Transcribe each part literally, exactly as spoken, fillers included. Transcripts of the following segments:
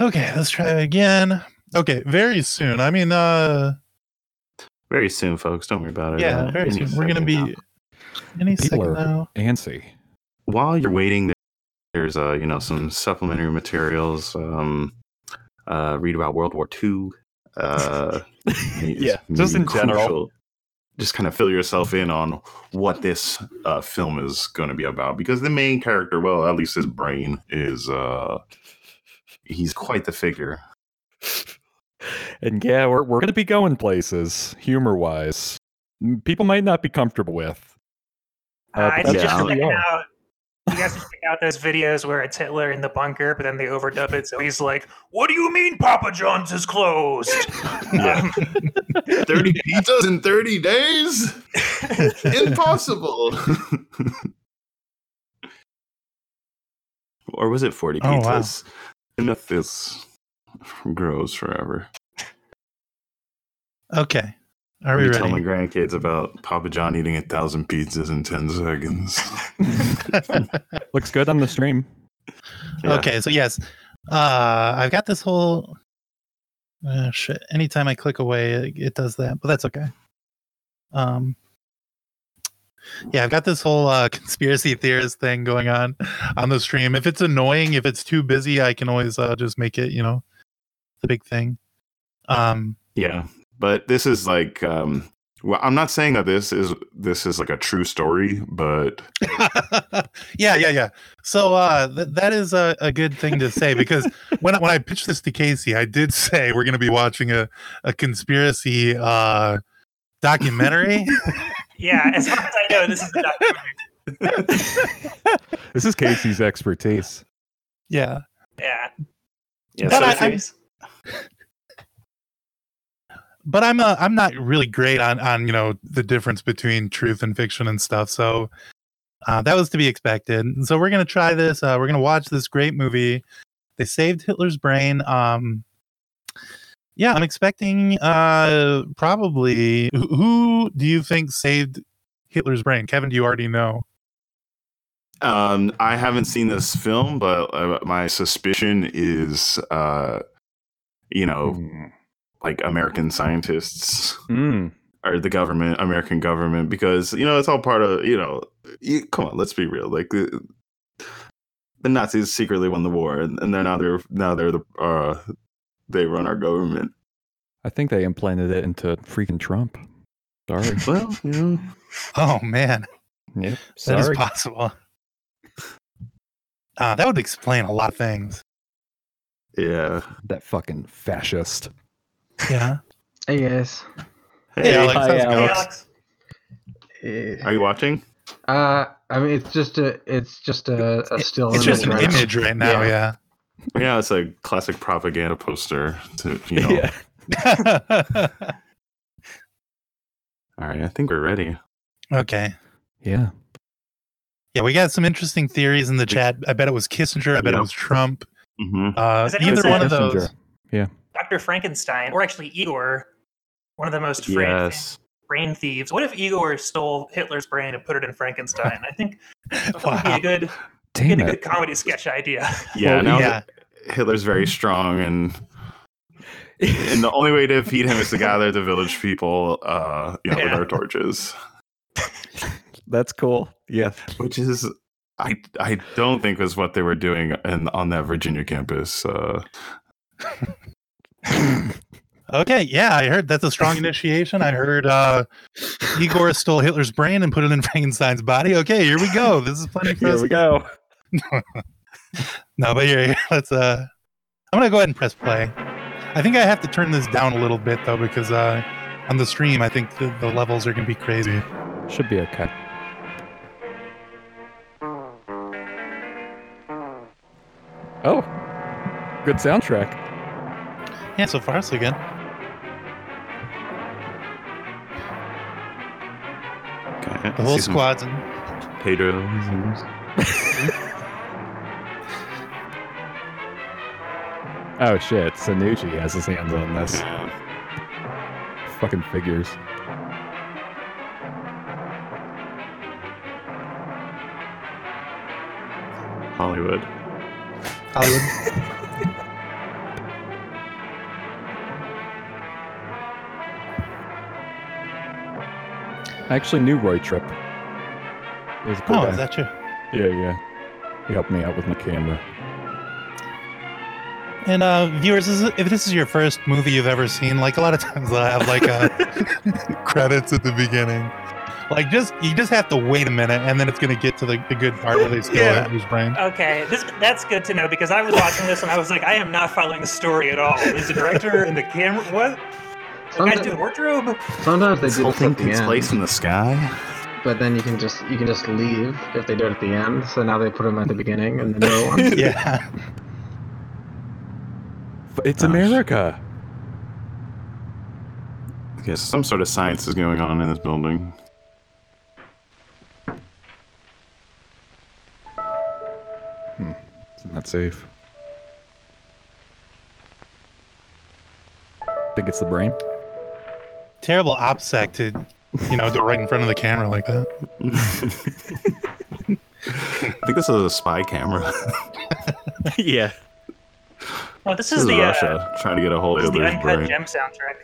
Okay, let's try it again. Okay, very soon. I mean, uh, very soon, folks. Don't worry about it. Yeah, uh, very soon. We're gonna be now. Any People second are now. Antsy. While you're waiting, there's uh, you know, some supplementary materials. Um, uh, read about World War Two. Uh, yeah, just in crucial. general. Just kind of fill yourself in on what this uh, film is going to be about, because the main character, well, at least his brain is, uh, he's quite the figure. And yeah, we're we're going to be going places humor wise. People might not be comfortable with. Uh, uh, I think just check out, you guys check out those videos where it's Hitler in the bunker, but then they overdub it, so he's like, "What do you mean, Papa John's is closed?" Yeah. thirty pizzas in thirty days? Impossible. Or was it forty pizzas? Oh, wow. This grows forever. Okay. Are we ready? Tell my grandkids about Papa John eating a thousand pizzas in ten seconds. Looks good on the stream. Yeah. Okay, so yes. Uh, I've got this whole... Oh, shit. Anytime I click away, it, it does that, but that's okay. Um, yeah, I've got this whole uh, conspiracy theorist thing going on on the stream. If it's annoying, if it's too busy, I can always uh, just make it, you know, the big thing. Um, yeah, but this is like, um, well, I'm not saying that this is this is like a true story, but yeah, yeah, yeah. So uh, th- that is a, a good thing to say, because when I, when I pitched this to Casey, I did say we're going to be watching a a conspiracy uh, documentary. Yeah, as far as I know, this is a documentary. This is Casey's expertise. Yeah, yeah, yeah. But so I, I'm, But I'm a, I'm not really great on, on, you know, the difference between truth and fiction and stuff. So uh, that was to be expected. And so we're going to try this. Uh, we're going to watch this great movie. They saved Hitler's brain. Um, yeah, I'm expecting uh, probably. Who do you think saved Hitler's brain? Kevin, do you already know? Um, I haven't seen this film, but uh, my suspicion is, uh, you know... Mm. Like American scientists mm. or the government, American government, because, you know, it's all part of, you know, you, come on, let's be real. Like the, the Nazis secretly won the war, and, and then now they're now they're the uh, they run our government. I think they implanted it into freaking Trump. Sorry. Well, you know. Oh man. Yep. Sorry. That is possible. Uh, that would explain a lot of things. Yeah. That fucking fascist. Yeah. Hey guys. Hey, hey Alex. Hi, Alex. Hey. Are you watching? Uh, I mean, it's just a, it's just a, a still. It's image just an right image right now. Yeah. Yeah. Yeah, it's a classic propaganda poster. To you know. Yeah. All right, I think we're ready. Okay. Yeah. Yeah, we got some interesting theories in the chat. I bet it was Kissinger. I bet yeah. it was Trump. Mm-hmm. Uh, either one Kissinger. of those. Yeah. Doctor Frankenstein, or actually Igor, one of the most yes. brain thieves. What if Igor stole Hitler's brain and put it in Frankenstein? I think that wow. would be a good, good, a good comedy sketch idea. Yeah, well, yeah. Hitler's very strong, and and the only way to defeat him is to gather the village people, uh, you know, yeah. with our torches. That's cool. Yeah, which is. I I don't think was what they were doing in, on that Virginia campus. Uh, Okay, yeah, I heard that's a strong initiation. I heard uh, Igor stole Hitler's brain and put it in Frankenstein's body. Okay, here we go. This is plenty for us. Here we go. No, but here, let's. Uh, I'm gonna go ahead and press play. I think I have to turn this down a little bit though, because uh, on the stream, I think the, the levels are gonna be crazy. Should be okay. Oh, good soundtrack. Yeah, so far so good. Okay, the whole squad's in. Pedro. Oh shit, Sanucci has his hands on this. Yeah. Fucking figures. Hollywood. Hollywood. I actually knew Roy Tripp. He was a cool oh, guy. Is that you? Yeah, yeah. He helped me out with my camera. And uh, viewers, this is, if this is your first movie you've ever seen, like a lot of times I have like uh, credits at the beginning. Like just you just have to wait a minute, and then it's gonna get to the, the good part where they steal yeah. his brain. Okay, this, that's good to know because I was watching this and I was like, I am not following the story at all. Is the director and the camera what? The guys do the wardrobe. Sometimes they do the thing takes place in the sky. But then you can just you can just leave if they do it at the end. So now they put them at the beginning and the middle one. Yeah. It's Gosh. America. Yes, some sort of science is going on in this building. Hmm. It's not safe. Think it's the brain? Terrible OPSEC to, you know, do it right in front of the camera like that. I think this is a spy camera. Yeah. Well, this, this is, is the Russia uh, trying to get a hold of the Uncut Gem soundtrack.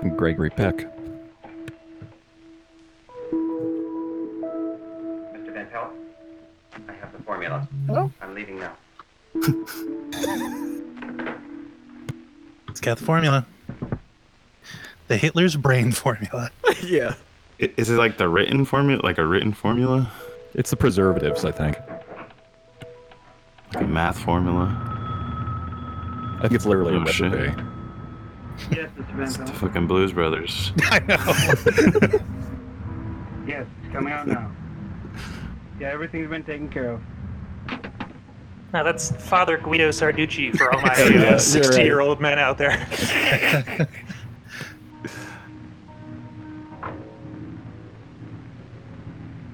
And Gregory Peck. Mister Van Pelt, I have the formula. Hello? I'm leaving now. It's got the formula. The Hitler's brain formula. Yeah. Is it like the written formula? Like a written formula? It's the preservatives, I think. Like a math formula? I think it's literally oh, a shit. Yes, Mister Van Pelt. It's the fucking Blues Brothers. I know. Yes, it's coming out now. Yeah, everything's been taken care of. Now that's Father Guido Sarducci for all my sixty-year-old uh, right. men out there.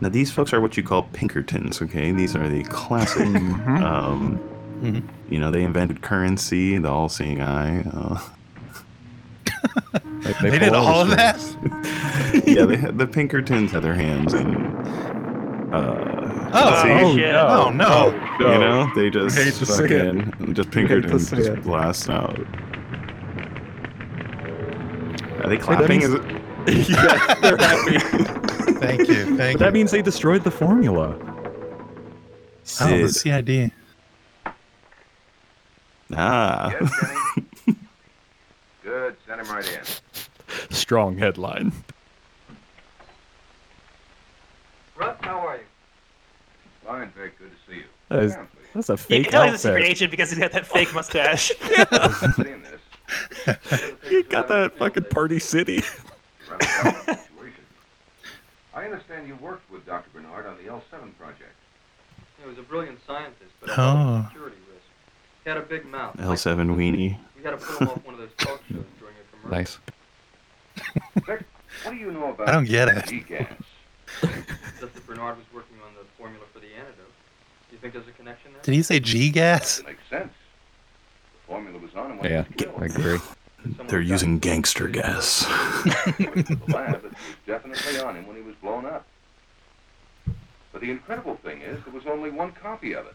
Now, these folks are what you call Pinkertons, okay? These are the classic, mm-hmm. um, mm-hmm. you know, they invented currency, the all-seeing eye. Uh, like they they did all of that? Yeah, they had, the Pinkertons had their hands in. Uh, oh, yeah. oh, no. Oh, no. You know, they just fucking, just Pinkertons just blast out. Are they clapping? Hey, that means- yeah, they're happy. Thank you. Thank you. That means they destroyed the formula. Sid. Oh, the C I D. Ah. Yes, good. Send him right in. Strong headline. Russ, how are you? Fine, very good to see you. That is, that's a fake. You can tell he's a secret agent because he's got that fake mustache. Yeah. He got that fucking Party City. I understand you worked with Doctor Bernard on the L seven project. He was a brilliant scientist, but a oh. security risk. He had a big mouth. L seven like, weenie. We had to put him off one of those talk shows during a commercial. Nice. Vic, what do you know about I don't get it. G-gas? Doctor Bernard was working on the formula for the antidote. Do you think there's a connection there? Did he say G-gas? That makes sense. The formula was on him when yeah, he was I agree. They're using gangster gas. Definitely on him when he was blown up. But the incredible thing is, there was only one copy of it,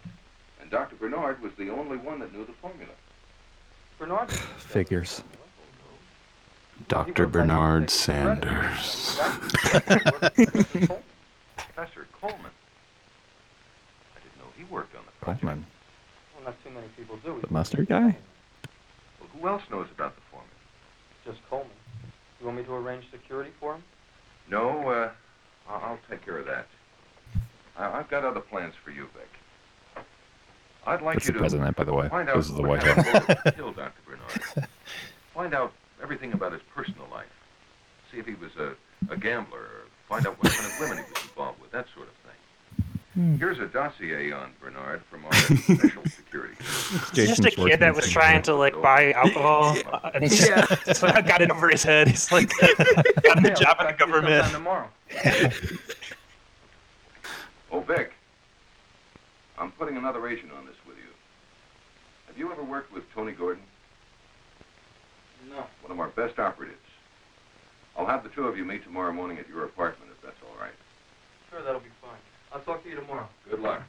and Doctor Bernard was the only one that knew the formula. Bernard figures. Doctor Bernard Sanders. Professor Coleman. I didn't know he worked on the project. Coleman. Well, not too many people do. The mustard guy. Who else knows about the formula? Just Coleman. You want me to arrange security for him? No, uh, I'll take care of that. I- I've got other plans for you, Vic. I'd like That's you the to president, by the way. Find out this is the White House. Kill Doctor Bernard. Find out everything about his personal life. See if he was a, a gambler. Or find out what kind of women he was involved with. That sort of thing. Hmm. Here's a dossier on Bernard from our special. It's just a kid that was trying to like buy alcohol. Yeah. And just, yeah. just like, got it over his head. He's like, got a job in the government. Oh, Vic, I'm putting another agent on this with you. Have you ever worked with Tony Gordon? No. One of our best operatives. I'll have the two of you meet tomorrow morning at your apartment, if that's all right. Sure, that'll be fine. I'll talk to you tomorrow. Good luck.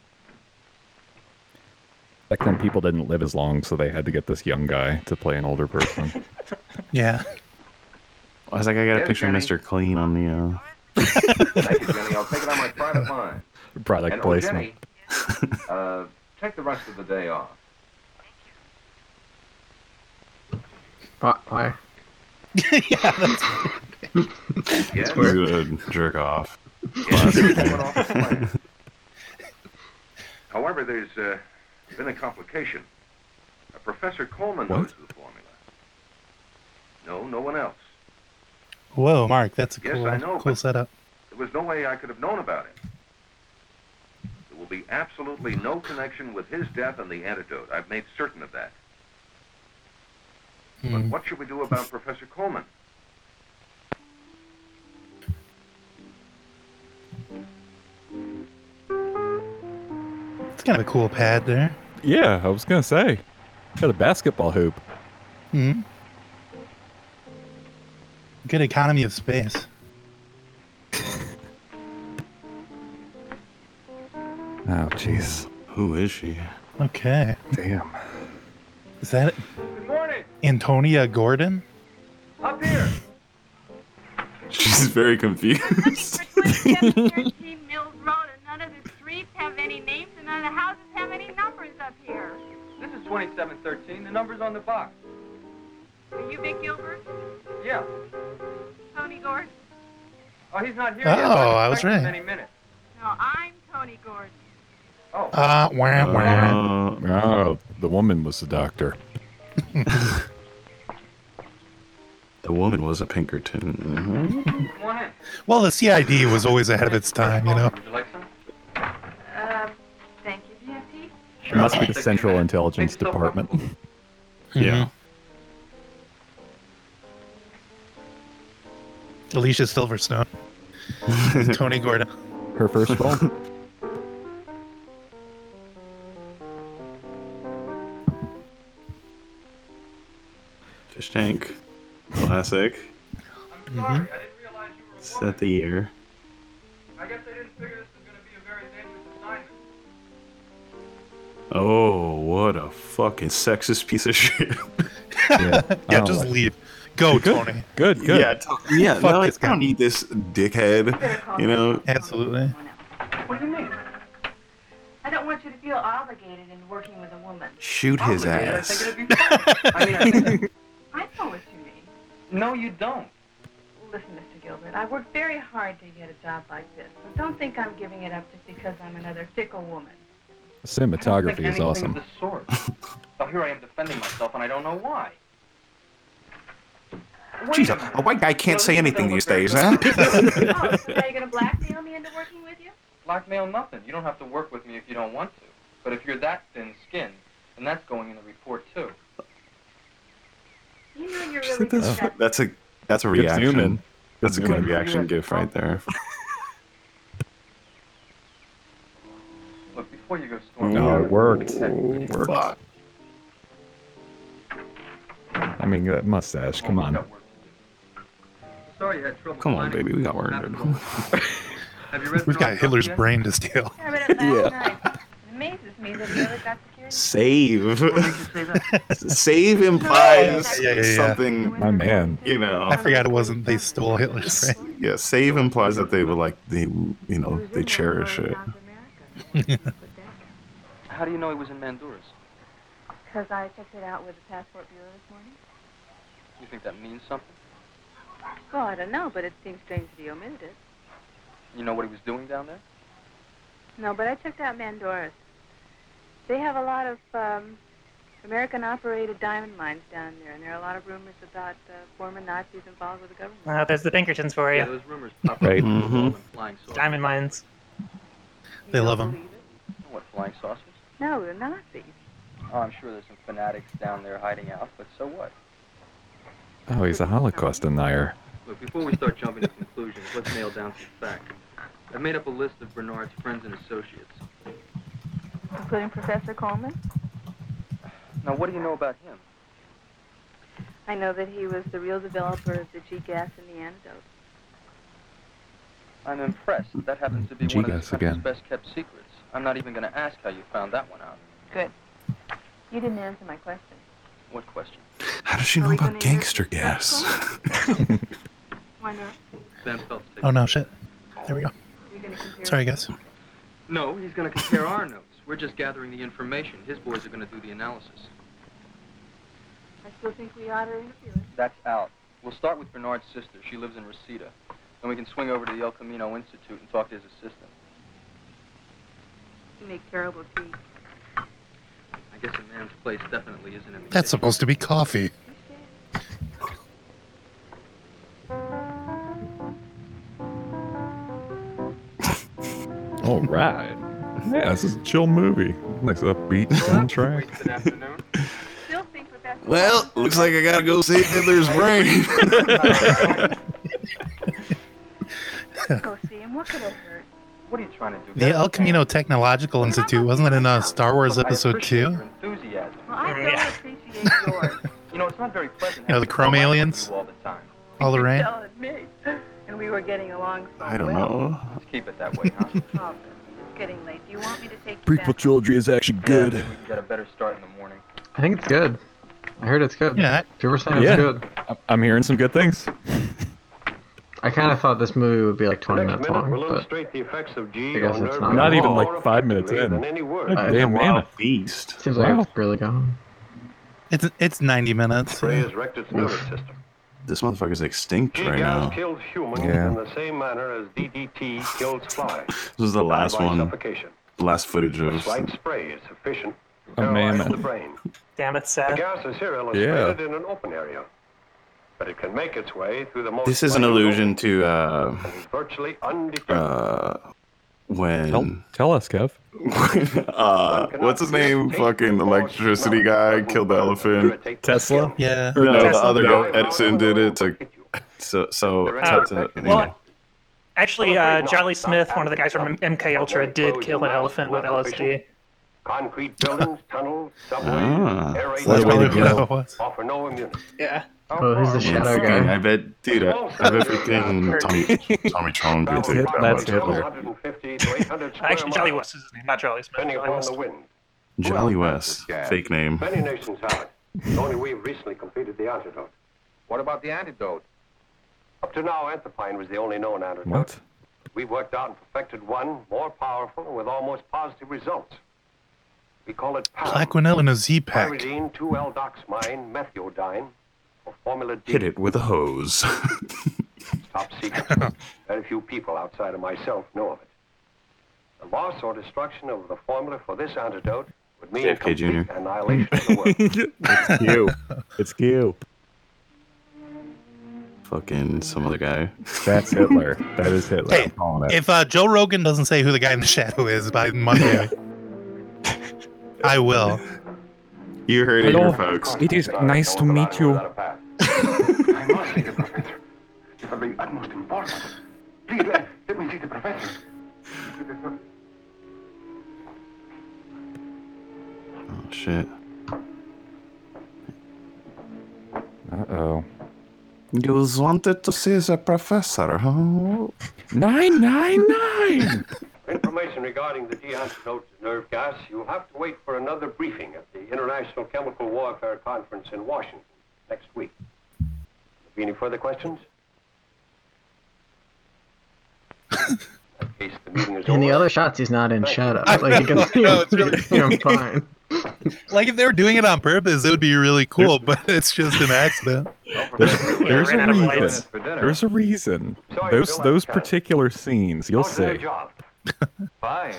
Back then, people didn't live as long, so they had to get this young guy to play an older person. Yeah. I was like, I got a picture of Mister Clean on the... Uh... Thank you, Jenny. I'll take it on my private line. Product and, placement. Oh, Jenny, uh, take the rest of the day off. Bye. Yeah, that's weird. Yes. Good jerk off. Yes. However, there's uh, been a complication. Uh, Professor Coleman what? knows the formula. No, no one else. Whoa, Mark, that's a yes, cool, I know, cool setup. There was no way I could have known about it. There will be absolutely no connection with his death and the antidote. I've made certain of that. But what should we do about Professor Coleman? It's kind of a cool pad there. Yeah, I was going to say. Got a basketball hoop. Hmm. Good economy of space. Oh, jeez. Who is she? Okay. Damn. Is that it? Antonia Gordon? Up here. She's very confused. seven thirteen Mills Road, and none of the streets have any names, and none of the houses have any numbers up here. This is twenty-seven thirteen. The number's on the box. Are you Vic Gilbert? Yeah. Tony Gordon? Oh, he's not here oh, yet. Oh, I was right. Any minute. No, I'm Tony Gordon. Oh. Uh, wah, wah. Uh, oh, the woman was the doctor. The woman was a Pinkerton. Mm-hmm. Well, the C I D was always ahead of its time, you know. Uh, thank you, D F T. Sure. It must be the Central Intelligence Department. Yeah. Alicia Silverstone. Tony Gordon. Her first phone. Fish tank. Classic. I'm sorry, mm-hmm. I didn't realize you were set the year. I guess I didn't figure this was going to be a very dangerous assignment. Oh, what a fucking sexist piece of shit. Yeah, yeah just like leave. It. Go, good, Tony. Good, good. Yeah, t- yeah no, I don't guy. need this dickhead, you know? Absolutely. What do you mean? I don't want you to feel obligated in working with a woman. Shoot obligated? his ass. I think it'd be fun. I mean, I think that- I know what you mean. No, you don't. Listen, Mister Gilbert, I worked very hard to get a job like this, so don't think I'm giving it up just because I'm another fickle woman. The cinematography is awesome. Of the sort. So here I am defending myself, and I don't know why. Jeez, a, a white guy can't say anything these days, huh? Oh, so are you going to blackmail me into working with you? Blackmail nothing. You don't have to work with me if you don't want to. But if you're that thin-skinned, then that's going in the report, too. You know you're really that's, that's a that's a good reaction. Zoom in. That's zoom a good in. reaction gif right there. Look, before you go storm. No, it worked. It worked. I mean, that mustache. Come on. Sorry, you had trouble. Come on, baby, we got work. We've got Hitler's brain to steal. Yeah. Amazes me that you ever got security. Save. Save implies yeah, yeah, yeah. something. My man. You know. I forgot it wasn't they stole Hitler's brain. Yeah, save implies that they were like they, you know, they cherish it. How do you know he was in Mandoras? Because I checked it out with the passport bureau this morning. You think that means something? Well, I don't know, but it seems strange that he omitted it. You know what he was doing down there? No, but I checked out Mandoras. They have a lot of um, American-operated diamond mines down there, and there are a lot of rumors about uh, former Nazis involved with the government. Well, there's the Pinkertons for you. Yeah, those rumors pop up. Right. Mm-hmm. Diamond mines. They love them. What, flying saucers? No, they're Nazis. Oh, I'm sure there's some fanatics down there hiding out, but so what? Oh, he's a Holocaust denier. Look, before we start jumping to conclusions, let's nail down some facts. I've made up a list of Bernard's friends and associates. Including Professor Coleman? Now, what do you know about him? I know that he was the real developer of the G-gas and the antidote. I'm impressed. That happens to be G-gas one of the best-kept secrets. I'm not even going to ask how you found that one out. Good. You didn't answer my question. What question? How does she know about gangster gas? Why not? Oh, no, shit. There we go. Sorry, guys. No, he's going to compare our notes. We're just gathering the information. His boys are going to do the analysis. I still think we ought to interview. That's out. We'll start with Bernard's sister. She lives in Reseda. Then we can swing over to the El Camino Institute and talk to his assistant. You make terrible tea. I guess a man's place definitely isn't in the That's supposed to be coffee. All right. Yeah, this is a chill movie. Nice upbeat soundtrack. Well, looks like I gotta go save Hitler's brain. Go see him. What could it hurt? What are you trying to do? The El Camino Technological Institute, wasn't it in uh, Star Wars Episode Two? Your enthusiasm. Well, I don't yeah. appreciate yours. You know, it's not very pleasant. You know, the Chrome aliens. All the time. All the rain. And we were getting along so I don't well. know. Let's keep it that way, huh? Oh, it's getting late. Do you want me to take you back? Prequel trilogy is actually good. Yeah, I think we got a better start in the morning. I think it's good. I heard it's good. Yeah, two percent yeah. It's good. I'm hearing some good things. I kind of thought this movie would be like twenty minutes long, but the effects of G I guess it's not. Not even like five minutes in. Uh, Damn, man, a beast. Seems wow. like it's really gone. It's it's ninety minutes. This motherfucker's extinct right now. Yeah. This is the last one. Last footage of. Light spray is sufficient. A man. Damn it, Seth. The gas is here illustrated yeah. in an open area, but it can make its way through the most. This is an allusion to uh, virtually uh, when. Tell, tell us, Kev. uh, what's his name? Fucking electricity guy killed the elephant. Tesla. Yeah. Or no, Tesla, the other guy no. Edison did it. To, so, so. Uh, to, well, know. actually, uh, Jolly Smith, one of the guys from M K Ultra, did kill an elephant with L S D. Concrete buildings, tunnels, subways, ah, aerated buildings offer no immunity. Yeah. Oh, he's the shadow yeah, guy. I bet, dude, I bet freaking Tommy, Tommy Chong did take that. That's Hitler. Actually, Jolly West is his name, not Jolly Smith. Jolly West. Jolly West, fake name. Many nations have it. Only we've recently completed the antidote. What about the antidote? Up to now, anthraquinone was the only known antidote. What? We've worked out and perfected one, more powerful, with almost positive results. We call it Plaquenil in a Z-Pack. Pyridine, two L-doxamine, methiodine, or formula D. Hit it with a hose. Top secret. Very few people outside of myself know of it. The loss or destruction of the formula for this antidote would mean J F K Junior annihilation of the world. It's Q. It's Q. Fucking some other guy. That's Hitler. That is Hitler. Hey, if uh, Joe Rogan doesn't say who the guy in the shadow is by Monday... I will. You heard it here, folks. It is nice to meet you. I must see the professor. It's of the utmost importance. Please let, let me see the professor. Oh, shit. Uh-oh. You wanted to see the professor, huh? nine, nine, nine! Information regarding the deantidote nerve gas, you'll have to wait for another briefing at the International Chemical Warfare Conference in Washington next week. Any further questions? In that case, the meeting is in over. The other shots, he's not in shadow. Like, know, you know, it's really fine. Like, if they were doing it on purpose, it would be really cool, but it's just an accident. There's, there's, a reason. there's a reason. Those, those particular scenes, you'll see. Fine.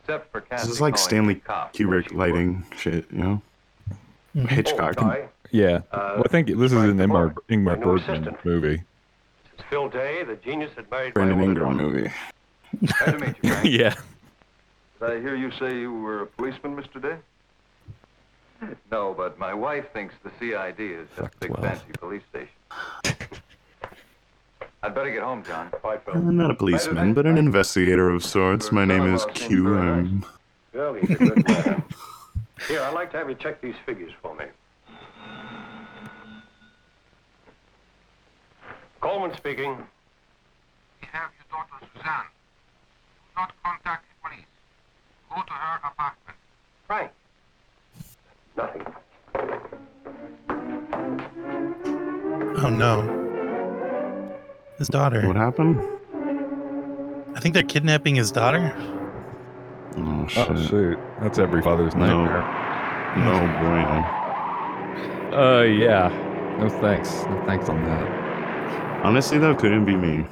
Except for this is like Stanley Kubrick lighting shit, you know? Mm-hmm. Hitchcock. Oh, yeah. Uh, well, I think this is an Ingmar, Ingmar Bergman movie. It's Phil Day, the genius that married Brandon Ingram movie. Nice to meet you, Frank. Yeah. Did I hear you say you were a policeman, Mister Day? No, but my wife thinks the C I D is just a big well. fancy police station. I'd better get home, John. I'm not a policeman, but an investigator of sorts. My name is Q. Um... Here, I'd like to have you check these figures for me. Coleman speaking. We have your daughter, Suzanne. Do not contact the police. Go to her apartment. Frank. Nothing. Oh no. His daughter. What happened? I think they're kidnapping his daughter. Oh shit. Oh, shoot. That's every father's nightmare. No, no bueno. Uh, yeah. No thanks. No thanks on that. Honestly, though, couldn't be me.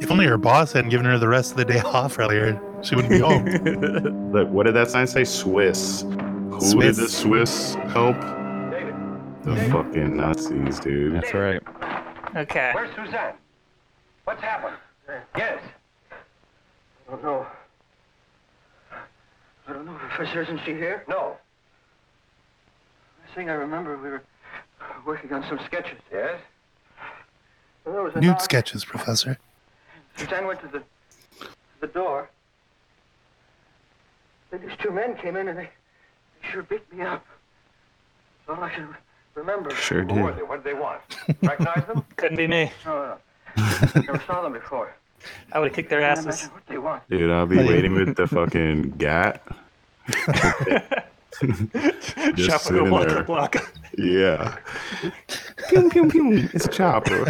If only her boss hadn't given her the rest of the day off earlier, she wouldn't be home. Look, what did that sign say? Swiss. Who Swiss. Did the Swiss help? David. The David. Fucking Nazis, dude. That's right. Okay. Where's Suzanne? What's happened? Yes. I don't know. I don't know, Professor. Isn't she here? No. The thing I remember, we were working on some sketches. Yes? There was a nude knock. Sketches, Professor. Suzanne went to the to the door. Then these two men came in and they, they sure beat me up. That's all I can remember. Sure did. Who were they? What did they want? Recognize them? Couldn't be me. No, no, no. Never saw them before. I would have kicked their asses. What they want. Dude, I'll be waiting with the fucking gat. Just Chopper will walk the block. Yeah. Pew, pew, pew. It's Chopper.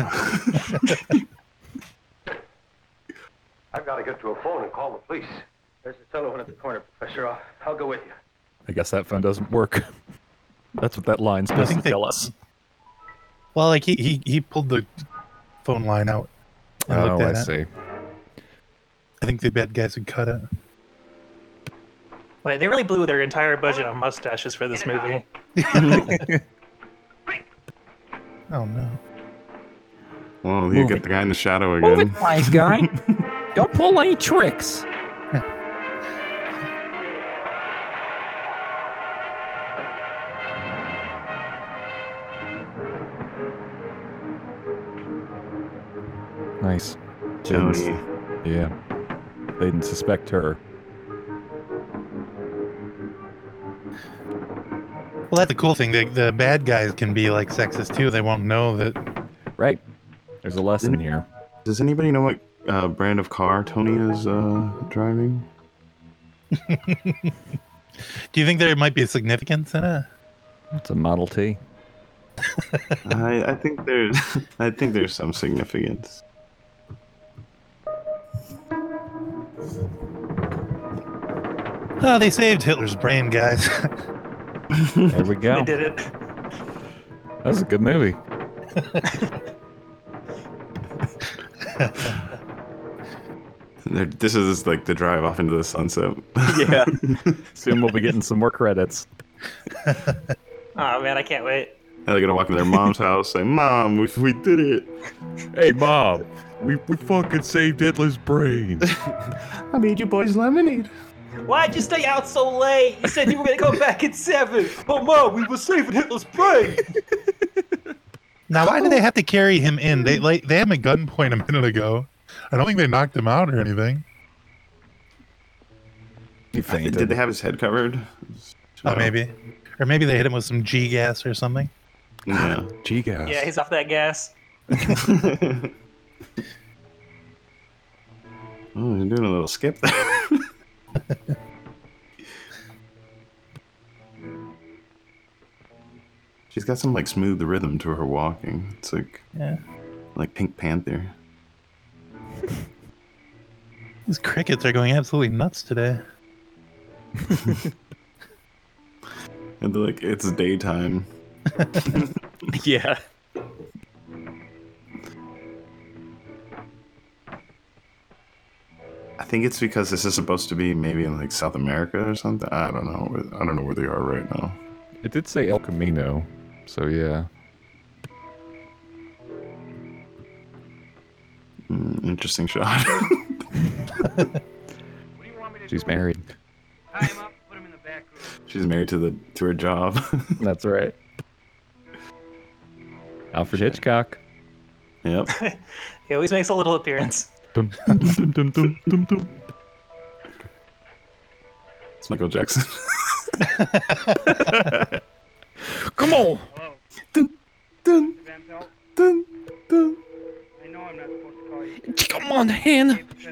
I've got to get to a phone and call the police. There's a telephone at the corner, Professor. I'll, I'll go with you. I guess that phone doesn't work. That's what that line's supposed to tell us. Well, like, he, he, he pulled the phone line out. I oh, I at. see. I think the bad guys would cut it. Wait, they really blew their entire budget on mustaches for this movie. Oh, no. Well, you Move get it. The guy in the shadow again. Move it, wise guy. Don't pull any tricks. Nice. They yeah. They didn't suspect her. Well, that's the cool thing. The, the bad guys can be like sexist too. They won't know that. Right. There's a lesson Does here. Does anybody know what uh, brand of car Tony is uh, driving? Do you think there might be a significance in it? It's a Model T. I, I think there's. I think there's some significance. Oh, they saved Hitler's brain, guys. There we go. They did it. That was a good movie. This is like the drive off into the sunset. Yeah. Soon we'll be getting some more credits. Oh, man, I can't wait. Now they're going to walk into their mom's house and say, Mom, we, we did it. Hey, Mom, we, we fucking saved Hitler's brain. I made you boys lemonade. Why'd you stay out so late? You said you were going to go back at seven. But, Mom, we were saving Hitler's brain. Now, why do they have to carry him in? They like they had him at gunpoint a minute ago. I don't think they knocked him out or anything. He fainted. Did they have his head covered? Oh, maybe. Or maybe they hit him with some G-gas or something. Yeah, G-gas. Yeah, he's off that gas. Oh, you're doing a little skip there. She's got some like smooth rhythm to her walking. It's like, yeah, like Pink Panther. These crickets are going absolutely nuts today. And they're like, it's daytime. Yeah. I think it's because this is supposed to be maybe in like South America or something. I don't know. I don't know where they are right now. It did say El Camino, so yeah. Mm, interesting shot. She's married. Tie him up, put him in the back room. She's married to the to her job. That's right. Alfred Hitchcock. Yep. He always makes a little appearance. Dum, dum, dum, dum, dum, dum, dum. It's Michael Jackson. Come on! Dun, dun, dun, dun. I know I'm not supposed to call you. Come on, Hannah! I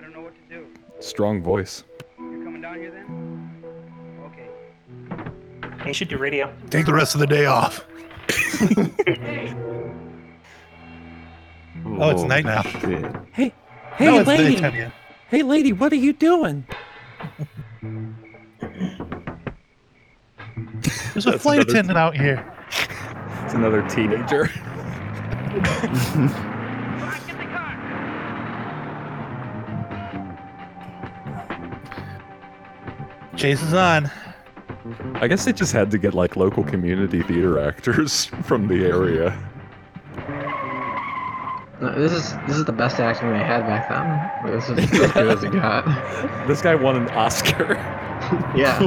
don't know what to do. Strong voice. You're coming down here then? Okay. You should do radio. Take the rest of the day off. Oh, it's night now. Shit. Hey, hey, no, lady. Daytime, hey, lady, what are you doing? There's a flight attendant t- out here. It's another teenager. Chase is on. I guess they just had to get like local community theater actors from the area. No, this is this is the best acting they had back then. This is as good as it got. This guy won an Oscar. Yeah.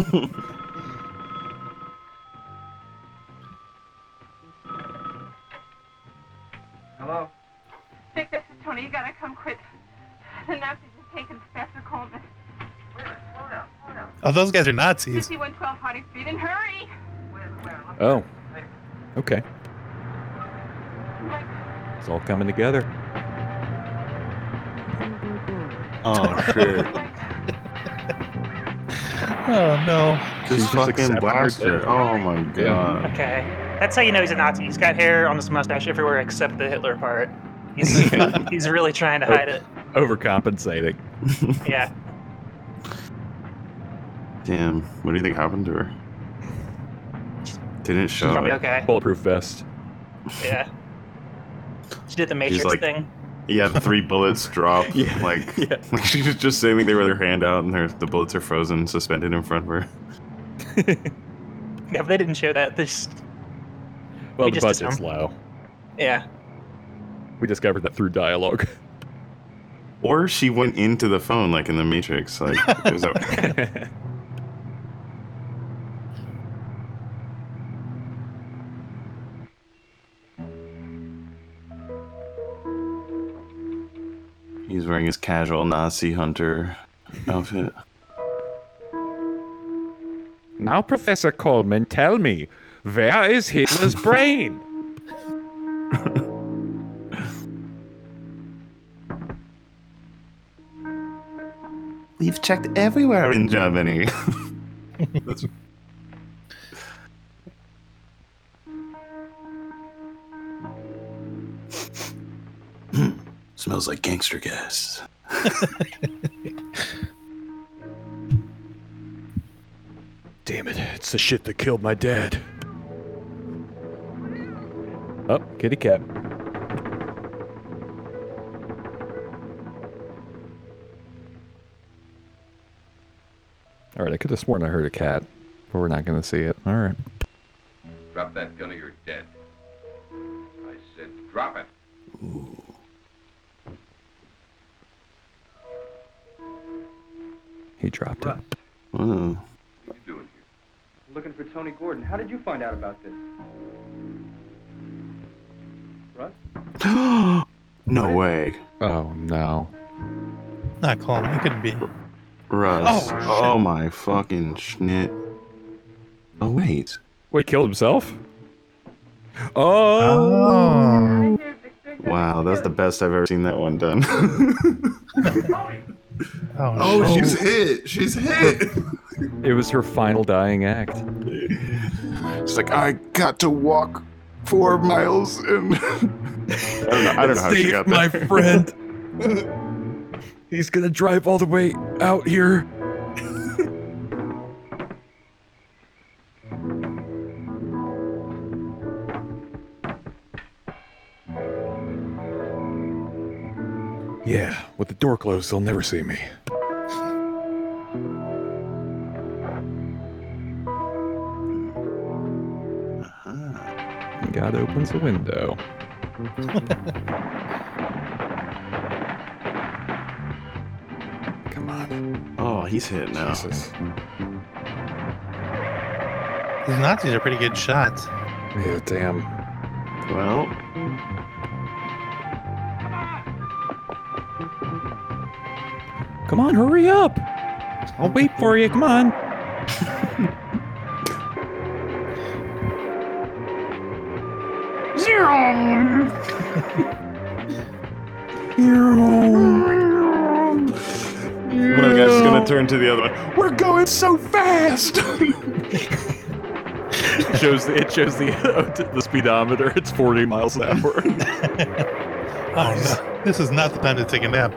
Hello? Vic, this is Tony. You gotta come quick. The Nazis have taken Professor Coleman. Oh, those guys are Nazis. fifty-one twelve Harding Street, and hurry! Oh. Okay. It's all coming together. Oh, shit. Oh, no. This fucking blaster. Oh, my God. Okay. That's how you know he's a Nazi. He's got hair on his mustache everywhere except the Hitler part. He's, he's really trying to hide it. Overcompensating. Yeah. Damn, what do you think happened to her? Didn't show it. Okay. Bulletproof vest. Yeah. She did the Matrix like, thing. Yeah, the three bullets drop. Yeah, like, yeah. Like she was just saying they were their hand out and her, the bullets are frozen, suspended in front of her. Yeah, but they didn't show that. They just, well, we the just budget's low. Yeah. We discovered that through dialogue. Or she went into the phone, like in the Matrix. Like, it was okay. He's wearing his casual Nazi hunter outfit. Now, Professor Coleman, tell me, where is Hitler's brain? We've checked everywhere in Germany. That's... Smells like gangster gas. Damn it, it's the shit that killed my dad. Oh, kitty cat. Alright, I could have sworn I heard a cat, but we're not going to see it. Alright. Drop that gun or you're dead. I said drop it. Ooh. He dropped what? It. Oh. What are you doing here? I'm looking for Tony Gordon. How did you find out about this? Russ? No way. Oh, no. Not Coleman. It couldn't be. Russ. Oh, oh my fucking schnit. Oh, wait. Wait, he killed himself? Oh. oh. Wow, that's the best I've ever seen that one done. Oh, no. Oh, she's hit. She's hit. It was her final dying act. She's like, I got to walk four miles and I don't know, I don't know how she got there. My friend. He's going to drive all the way out here. Yeah, with the door closed, they'll never see me. Uh-huh. God opens the window. Come on. Oh, he's hit now. Jesus. These Nazis are pretty good shots. Yeah, damn. Well... Come on, hurry up! I'll wait for you, come on! Zero! Zero! One of the guys is gonna turn to the other one. We're going so fast! It shows the, it shows the, uh, the speedometer. It's forty miles an hour. Oh, no. This is not the time to take a nap.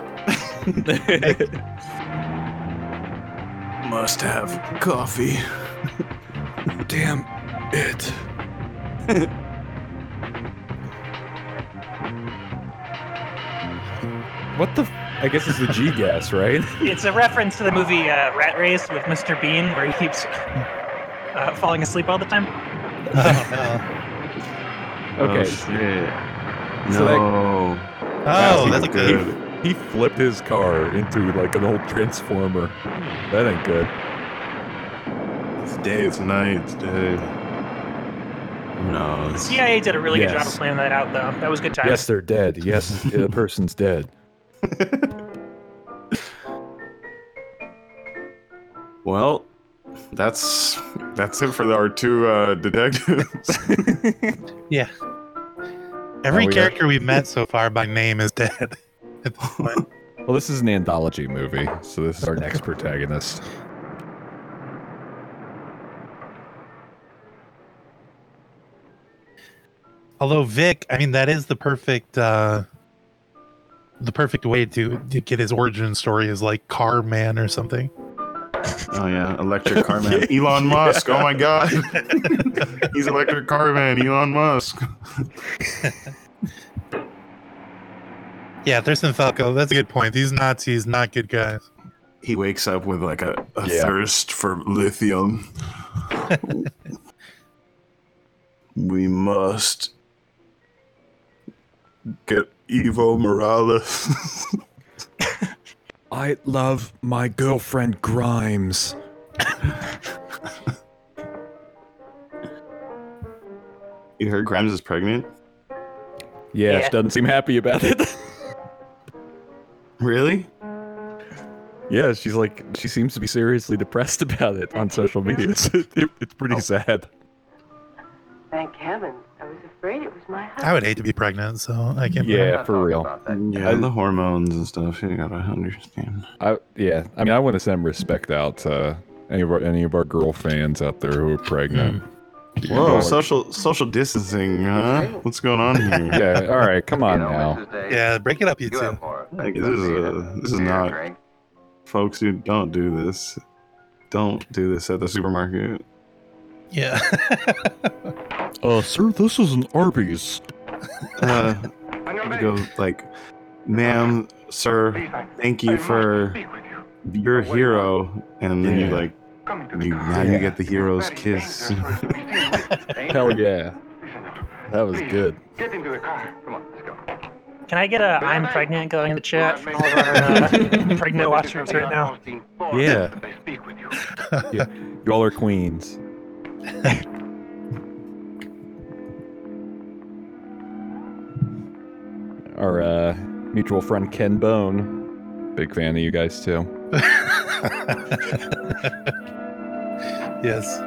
Must have coffee. Damn it. What the... F- I guess it's the G-gas, right? It's a reference to the movie uh, Rat Race with Mister Bean, where he keeps uh, falling asleep all the time. Oh, no. Okay. Oh, shit. So no. That, oh, he, that's he, good. He, he flipped his car into, like, an old transformer. That ain't good. It's day, it's night, it's day. No. The C I A did a really yes. good job of playing that out, though. That was good time. Yes, they're dead. Yes, the person's dead. Well, that's that's it for our two uh, detectives. Yeah. Every oh, we character got... we've met so far by name is dead. At this point. Well, this is an anthology movie, so this is our next protagonist. Although Vic, I mean, that is the perfect. Uh, The perfect way to, to get his origin story is like Car Man or something. Oh, yeah. Electric Car Man. Yeah. Elon Musk. Yeah. Oh, my God. He's Electric Car Man. Elon Musk. Yeah, Thurston Falco. That's a good point. These Nazis, not good guys. He wakes up with like a, a yeah. thirst for lithium. We must get Evo Morales. I love my girlfriend Grimes. You heard Grimes is pregnant? Yeah, yeah. She doesn't seem happy about it. Really? Yeah, she's like, she seems to be seriously depressed about it on social media. It's, it, it's pretty oh. sad. Thank heaven. Afraid it was my husband. I would hate to be pregnant, so I can't. Yeah, for real. Yeah, the hormones and stuff. You gotta understand. I yeah. I mean, I want to send respect out to any of our any of our girl fans out there who are pregnant. Mm. Whoa, know, social like, social distancing, huh? What's going on here? Yeah. All right, come on you know, now. Yeah, break it up, you, you two. Like, this is a, this is not. Folks, who don't do this. Don't do this at the supermarket. Yeah. Uh, sir, this is an Arby's. Uh, I go like, ma'am, sir, thank you for your hero, and then yeah. you like, you, now yeah. you get the hero's kiss. Hell yeah, that was good. Get into the car. Come on, let's go. Can I get a I'm pregnant going in the chat from all of our uh, pregnant watchers right now? Yeah. yeah. Y'all are queens. Our uh, mutual friend Ken Bone, big fan of you guys too. Yes.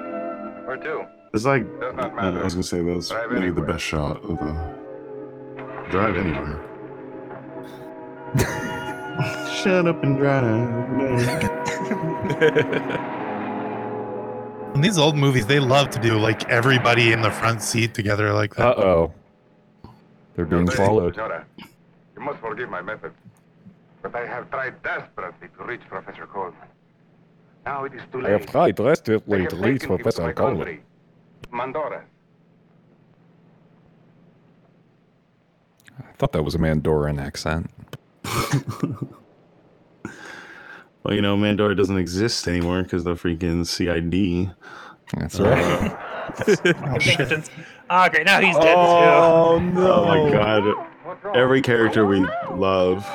Or two. It's like uh, I was gonna say that was drive maybe anywhere. The best shot of the drive anywhere. Shut up and drive. In these old movies, they love to do like everybody in the front seat together like that. Uh-oh. They're being followed. You must forgive my method, but I have tried desperately to reach Professor Coleman. Now it is too late. I have tried desperately to reach Professor Coleman. Mandoras. I thought that was a Mandoran accent. Well, you know, Mandora doesn't exist anymore because the freaking C I D. That's right. Uh, oh, great. Now he's dead, oh, too. No. Oh, my God. Every character we love.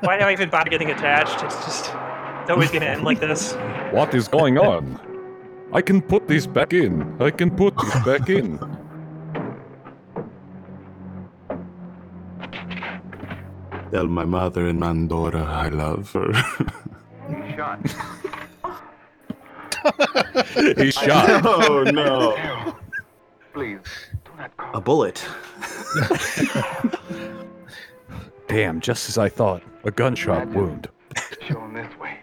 Why do I even bother getting attached? It's just it's always going to end like this. What is going on? I can put these back in. I can put these back in. Tell my mother in Mandora I love her. He's shot. He's shot. Oh, no. Please, do not call. A bullet. Damn, just as I thought. A gunshot wound. Shown this way.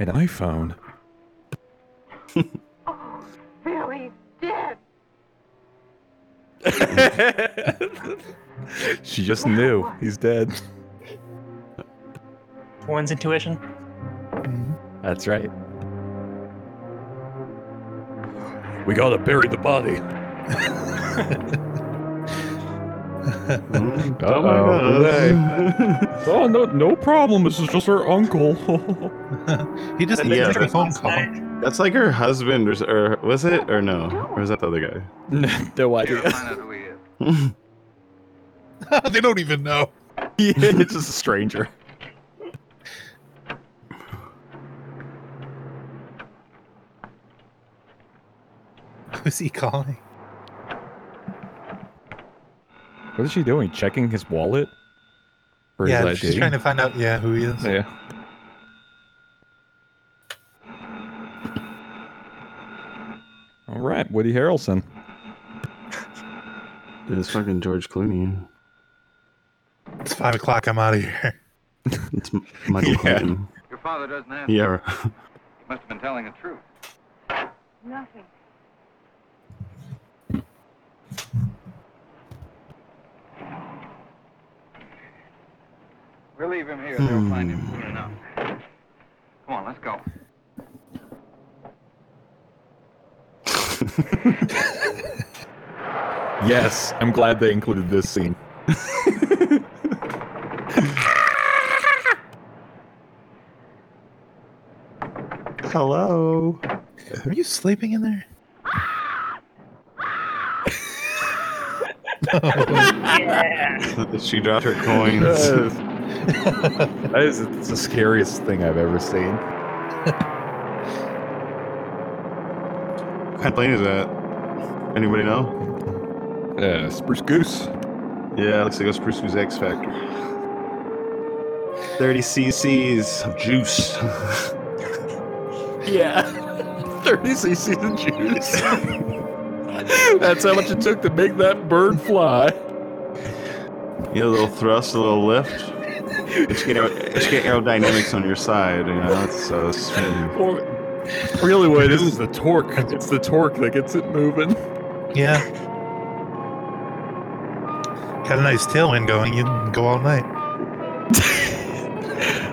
An iPhone? Oh, Billy's dead! She just knew. He's dead. For one's intuition? Mm-hmm. That's right. We gotta bury the body. Uh-oh. Oh, oh no, no problem. This is just her uncle. He just needs yeah, to make a phone call. That's like her husband, or, or was it, or no, or was that the other guy? No idea. They don't even know. Yeah, it's just a stranger. Who's he calling? What is she doing? Checking his wallet? Or yeah, his she's I D? Trying to find out, yeah, who he is. Yeah. All right, Woody Harrelson. Dude, it's fucking George Clooney. It's five o'clock. I'm out of here. It's Michael yeah. Clinton. Your father doesn't have. Yeah. He must have been telling the truth. Nothing. We'll leave him here. Hmm. They'll find him soon enough. Come on, let's go. Yes, I'm glad they included this scene. Hello? Are you sleeping in there? Oh. Yeah. She dropped her coins. That is the scariest thing I've ever seen. What kind of plane is that? Anybody know? Yeah, Spruce Goose. Yeah, looks like a Spruce Goose X Factor. thirty cc's of juice. Yeah. thirty cc's of juice. That's how much it took to make that bird fly. You know, a little thrust, a little lift. But you get, aer- you get aerodynamics on your side, you know. It's, uh, it's, or, really, what it is is the torque. It's the torque that gets it moving. Yeah. Got a nice tailwind going. You can go all night.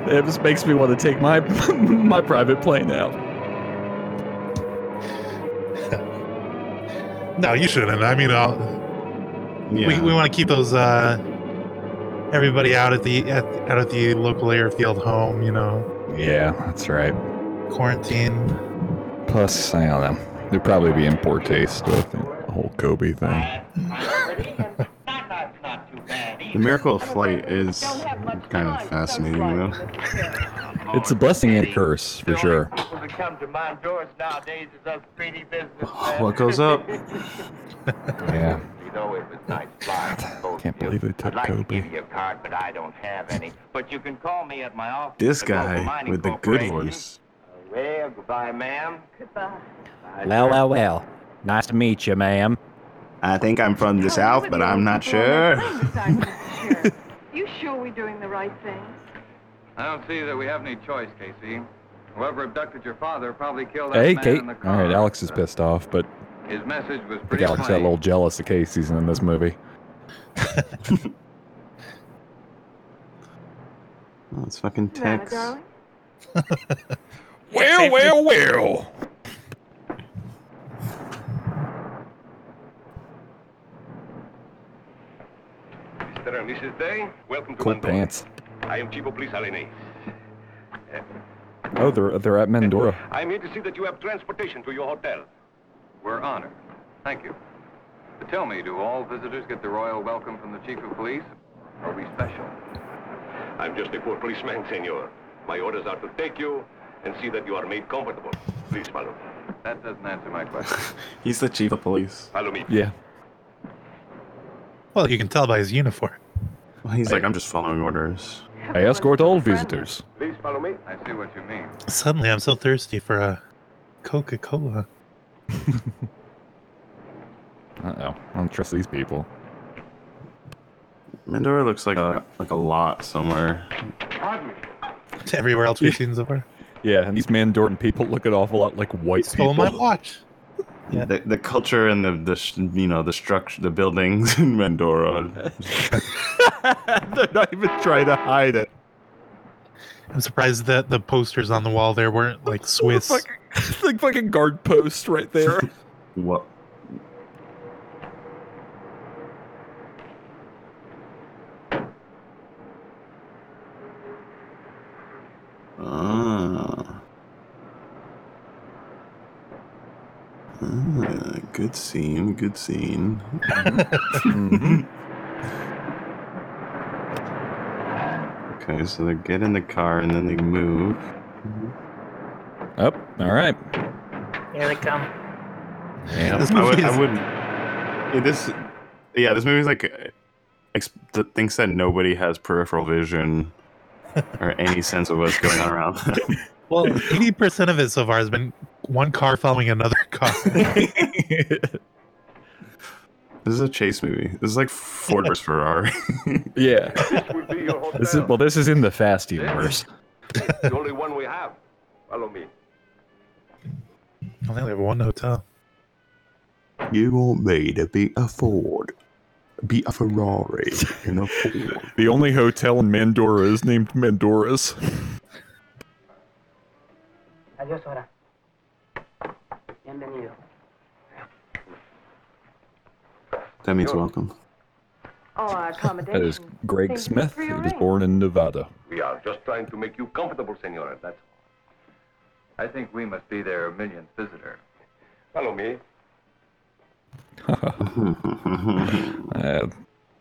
It just makes me want to take my my private plane out. No, you shouldn't. I mean, I'll, yeah. we we want to keep those uh, everybody out at the at, out at the local airfield home, you know. Yeah, that's right. Quarantine. Plus, I don't know. There'd probably be in poor taste with the whole Kobe thing. The miracle of flight is kind of fascinating, you know. It's a blessing and a curse, for sure. Come to Mandoras nowadays is us speedy business. Oh, what goes up? Yeah. You know, it was nice flying. Can't believe they took Kobe. I'd like to give you a card, but I don't have any. But you can call me at my office. This guy with the good voice. Well, goodbye, ma'am. Goodbye. Well, well, well. Nice to meet you, ma'am. I think I'm from the South, but I'm not sure. You sure we're doing the right thing? I don't see that we have any choice, Casey. Whoever abducted your father probably killed that hey, man Kate. In the car. All right, Alex is pissed off, but his message was pretty. I think Alex plain. Got a little jealous of Casey's in this movie. Oh, it's fucking Tex. Well, well, well. Mister and Missus Day, welcome to cool pants. I am Chief of Police Alene. Uh, Oh, they're, they're at Mandora. I'm here to see that you have transportation to your hotel. We're honored. Thank you. But tell me, do all visitors get the royal welcome from the Chief of Police? Are we special? I'm just a poor policeman, senor. My orders are to take you and see that you are made comfortable. Please follow me. That doesn't answer my question. He's the Chief of Police. Follow me. Yeah. Well, you can tell by his uniform. Well, he's like, like I'm just following orders. I escort all visitors. Please follow me. I see what you mean. Suddenly, I'm so thirsty for a Coca-Cola. Uh-oh. I don't trust these people. Mandora looks like a, like a lot somewhere. Pardon me. It's everywhere else we've seen so far. Yeah, and these Mandoran people look an awful lot like white people. Stole my watch. Yeah, the the culture and the, the you know the structure, the buildings in Mandora. They're not even trying to hide it. I'm surprised that the posters on the wall there weren't like Swiss. Like fucking, like fucking guard posts right there. What? Ah. ah. Good scene, good scene. Mm-hmm. Okay, so they get in the car and then they move. Up, oh, all right. Here they come. Yeah, this I, would, is... I wouldn't. Yeah, this, yeah, this movie's like exp- thinks that nobody has peripheral vision. Or any sense of what's going on around them. Well, eighty percent of it so far has been one car following another car. This is a chase movie. This is like Ford versus Ferrari. Yeah. This is, well, this is in the fast universe. It's the only one we have. Follow me. I only have one hotel. You want me to be a Ford? Be a Ferrari in a Ford. The only hotel in Mandora is named Mandoras. Adios, Hora. Bienvenido. That means welcome. Oh, our accommodation. That is Greg Thank Smith. He was born in Nevada. We are just trying to make you comfortable, senora. That's all. I think we must be their millionth visitor. Follow me. uh,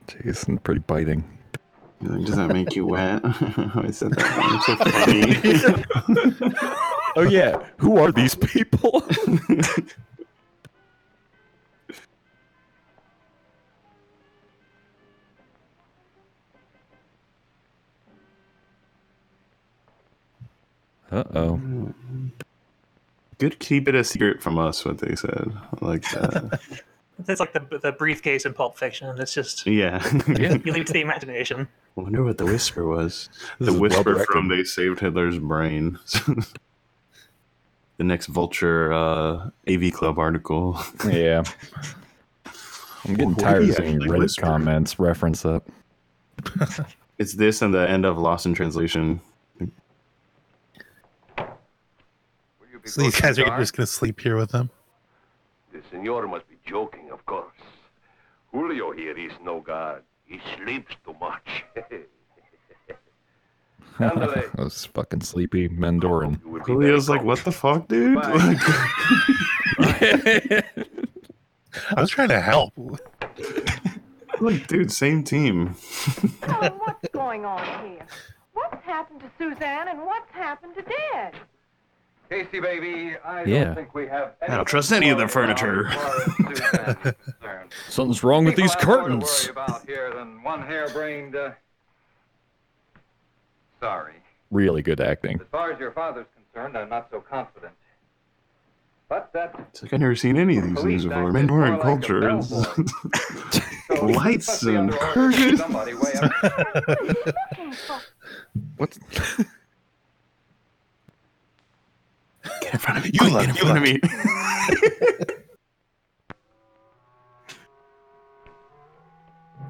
Jason, pretty biting. Does that make you wet? I said that. It's so funny. Oh yeah, who are these people? Uh oh. Good, keep it a secret from us. What they said, like that. It's like the the briefcase in Pulp Fiction. And it's just yeah. You leave it to the imagination. I wonder what the whisper was. This the whisper well from "They Saved Hitler's Brain." The next Vulture uh, A V Club article. Yeah, I'm getting well, tired of seeing Reddit whisper? comments reference up. It's this and the end of Lost in Translation. So these guys are just going to sleep here with them? The senor must be joking, of course. Julio here is no guard. He sleeps too much. I was fucking sleepy Mandoran. Julio's like, what the fuck, dude? Like, I was trying to help. Like, dude, same team. Oh, what's going on here? What's happened to Suzanne and what's happened to Dad? Casey, baby, I yeah. don't think we have any I don't trust any of the furniture. Something's wrong with People these curtains. About here than one harebrained, uh... Sorry. Really good acting. As far as your father's concerned, I'm not so confident. But that. It's like I've never seen any of these things before. Mandoran culture. Like lights and curtains. What? Get in front of me. You Quick, love, get in front of me.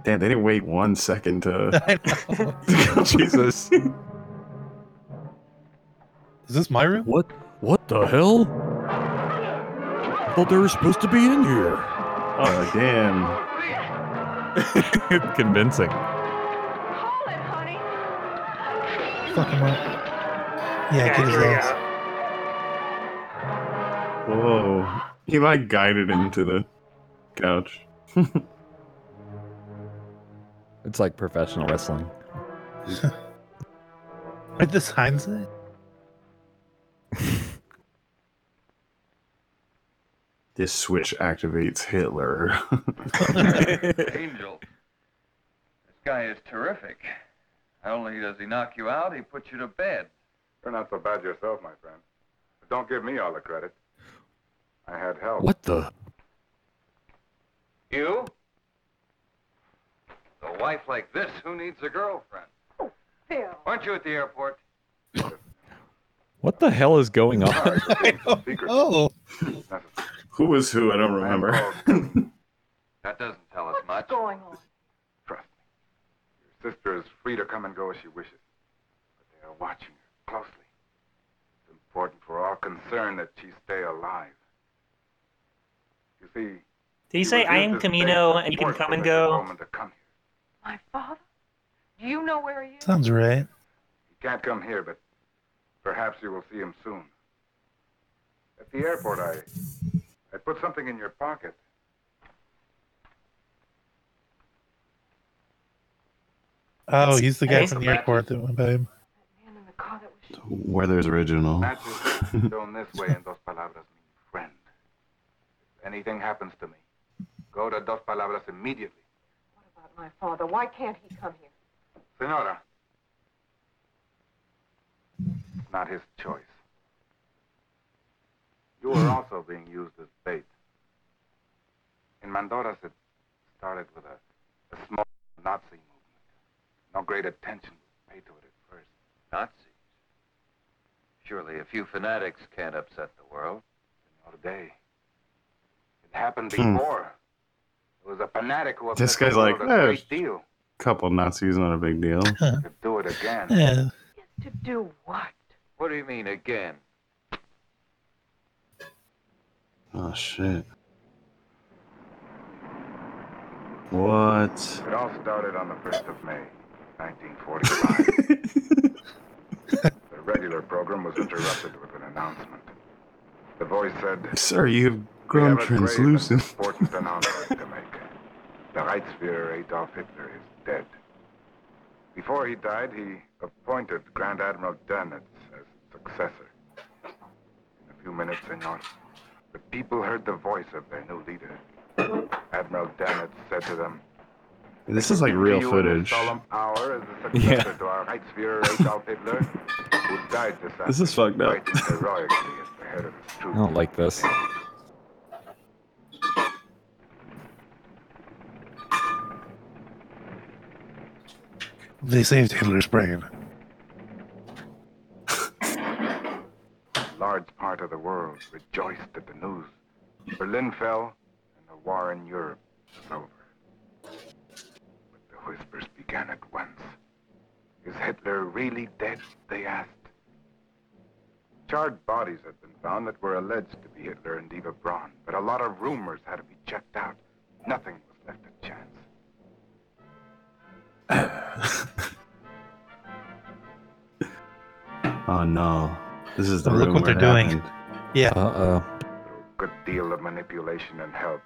Damn, they didn't wait one second to... I know. Jesus. Is this my room? What? What the hell? I thought they were supposed to be in here. Oh, damn. Convincing. Hold it, honey. Fuck him up. Yeah, yeah, get his legs. Whoa. He like guided him to the couch. It's like professional wrestling. Are the signs in it? This switch activates Hitler. Angel. This guy is terrific. Not only does he knock you out, he puts you to bed. You're not so bad yourself, my friend. But don't give me all the credit. I had help. What the? You? A wife like this, who needs a girlfriend? Oh, Phil. Aren't you at the airport? What the hell is going on? Oh, who was who? I don't remember. That doesn't tell us much. What's going on? Trust me. Your sister is free to come and go as she wishes, but they are watching her closely. It's important for all concerned that she stay alive. You see. Did he say I am Camino and you can come and go? Come My father? Do you know where he is? Sounds right. He can't come here, but perhaps you will see him soon. At the airport, I I put something in your pocket. Oh, he's the guy hey, from the airport that went by him. So weather's original. Shown this way in Dos Palabras, mean friend. If anything happens to me, go to Dos Palabras immediately. What about my father? Why can't he come here? Senora. It's not his choice. You are also being used as bait. In Mandoras, it started with a, a small Nazi movement. No great attention was paid to it at first. Nazis? Surely a few fanatics can't upset the world. Not today. It happened before. It was a fanatic who upset this guy's the world like, a great deal. Couple Nazis, not a big deal. Could do it again. Yeah. To do what? What do you mean again? Oh shit! What? It all started on the first of May, nineteen forty-five. The regular program was interrupted with an announcement. The voice said, "Sir, you've grown translucent." Important announcement to make. The Reichsfuhrer Adolf Hitler is dead. Before he died, he appointed Grand Admiral Tenet as successor. In a few minutes, senor, the people heard the voice of their new leader. Admiral Tenet said to them, "This is like real footage." Solemn hour as the successor yeah. to our Reichsfuhrer Adolf Hitler, who died this afternoon. This is fucked up. I don't like this. They saved Hitler's brain. A large part of the world rejoiced at the news. Berlin fell, and the war in Europe was over. But the whispers began at once. Is Hitler really dead? They asked. Charred bodies had been found that were alleged to be Hitler and Eva Braun, but a lot of rumors had to be checked out. Nothing was left to chance. Oh no! This is the oh, look what they're doing. Yeah. Uh oh. Good deal of manipulation and help.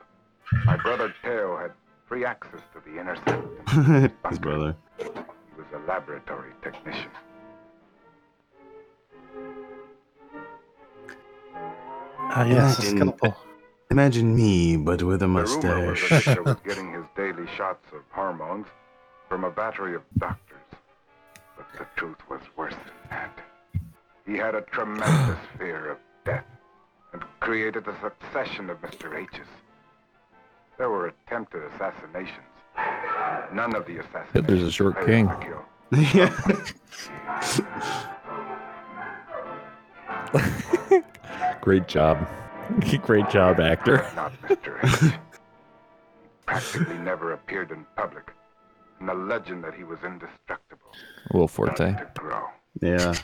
My brother Teo had free access to the intercept. His brother. He was a laboratory technician. Ah yes, yeah, imagine, imagine me, but with a mustache. The rumor was getting his daily shots of hormones from a battery of doctors, but the truth was worse than that. He had a tremendous fear of death and created a succession of Mister H's. There were attempted assassinations. None of the assassinations. Hitler's a short king. Yeah. Great job. Great job, actor. Not Mister H. He practically never appeared in public. And the legend that he was indestructible. A little forte. Yeah.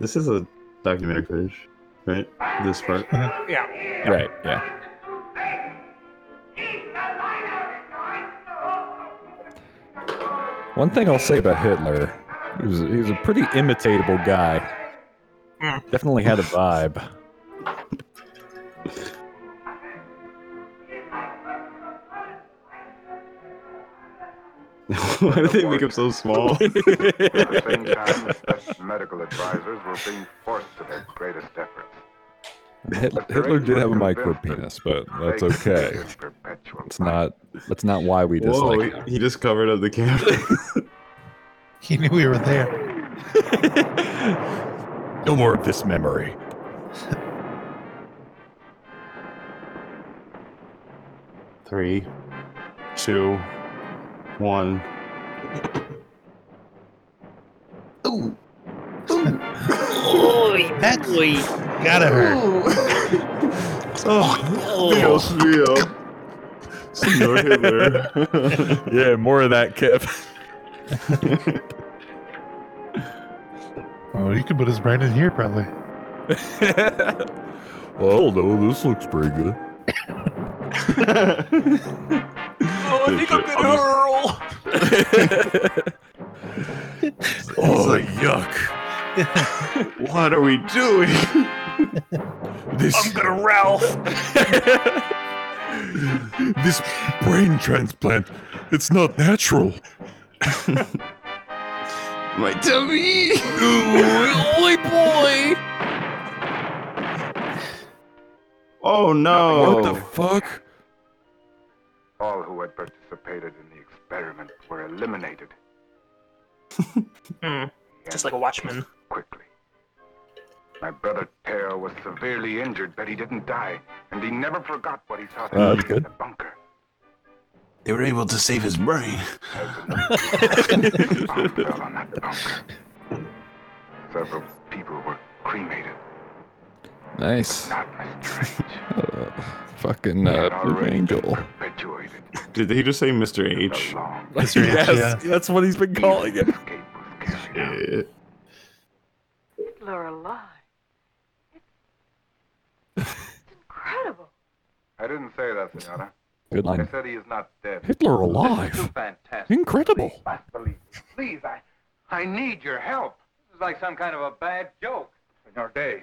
This is a documentary footage, right? This part. Yeah. yeah. Right. Yeah. One thing I'll say about Hitler, he was he was a pretty imitatable guy. Mm. Definitely had a vibe. Why did they make him so small? At the same time, the best medical advisors were being forced to their greatest efforts. Hitler, Hitler did have a micro penis, but that's okay. It's not. That's not why we dislike him. Whoa, he, he just covered up the camera. He knew we were there. No more of this memory. Three, two. One. Ooh. Ooh. Hey, that's we gotta hurt. Oh, Dios mío. Senor Hitler. Yeah, more of that, Kev. Oh, you could put his brain in here, probably. Oh no, this looks pretty good. Oh, I think I'm gonna hurl. Oh, like, yuck. What are we doing? This... I'm gonna Ralph. This brain transplant, it's not natural. My tummy. Oy boy. Oh no. What the fuck? All who had participated in the experiment were eliminated. mm, just like a watchman. Quickly. My brother Teo was severely injured, but he didn't die, and he never forgot what he saw uh, in the bunker. They were able to save his brain. Fell on that bunker. Several people were cremated. Nice. Not Mister H. uh, fucking uh, Blue Angel. Did he just say Mister H? Mister H, yes, yeah. That's what he's been calling him. Shit. People are alive. It's, it's incredible. I didn't say that, Senora. Good line. I said he is not dead. Hitler alive. Incredible. Please, please, I, I need your help. This is like some kind of a bad joke. Senor Day,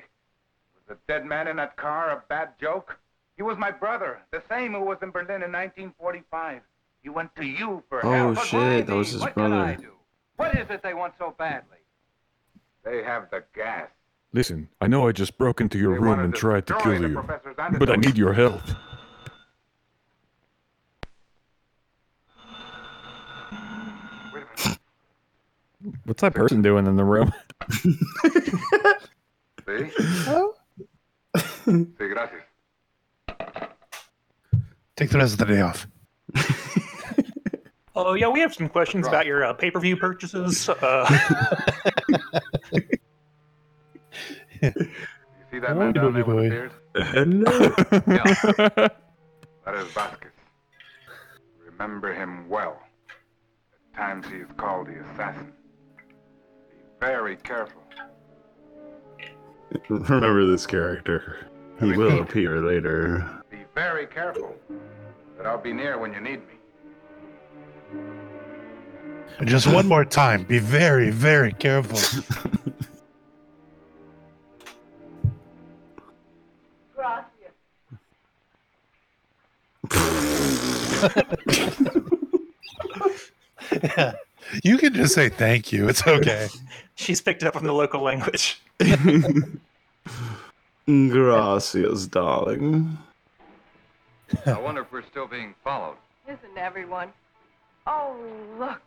was the dead man in that car a bad joke? He was my brother, the same who was in Berlin in nineteen forty-five. He went to you for help. Oh shit, that was his brother. What can I do? What is it they want so badly? They have the gas. Listen, I know I just broke into your room and tried to kill you, but I need your help. What's that person doing in the room? See? Oh? See, gracias. Take the rest of the day off. Oh, yeah, we have some questions about your uh, pay-per-view purchases. Uh... You see that man down there with the beard? Hello. Yeah. That is Vasquez. Remember him well. At times he is called the assassin. Be very careful. Remember this character. He Repeat. will appear later. Be very careful, but I'll be near when you need me. And just one more time, be very, very careful. Yeah. You can just say thank you. It's okay. She's picked it up from the local language. Gracias, darling. I wonder if we're still being followed. Listen, everyone. Oh, look.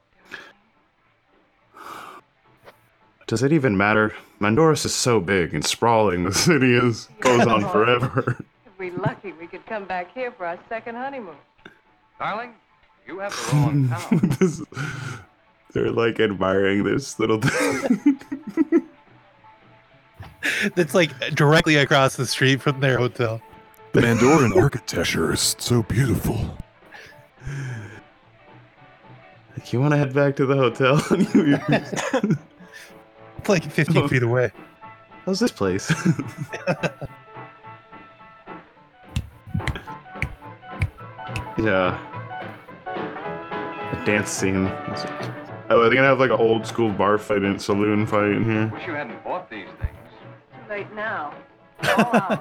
Does it even matter? Mandoras is so big and sprawling, the city is goes on forever. If we're lucky, we could come back here for our second honeymoon. Darling, you have the wrong town. This, they're like admiring this little thing. That's like directly across the street from their hotel. The Mandoran architecture is so beautiful. Like, you want to head back to the hotel? It's like fifteen oh. feet away. How's this place? Yeah. A dance scene. Oh, are they going to have like an old school bar fight and saloon fight in here? I wish you hadn't bought these things. Too late now. All hours.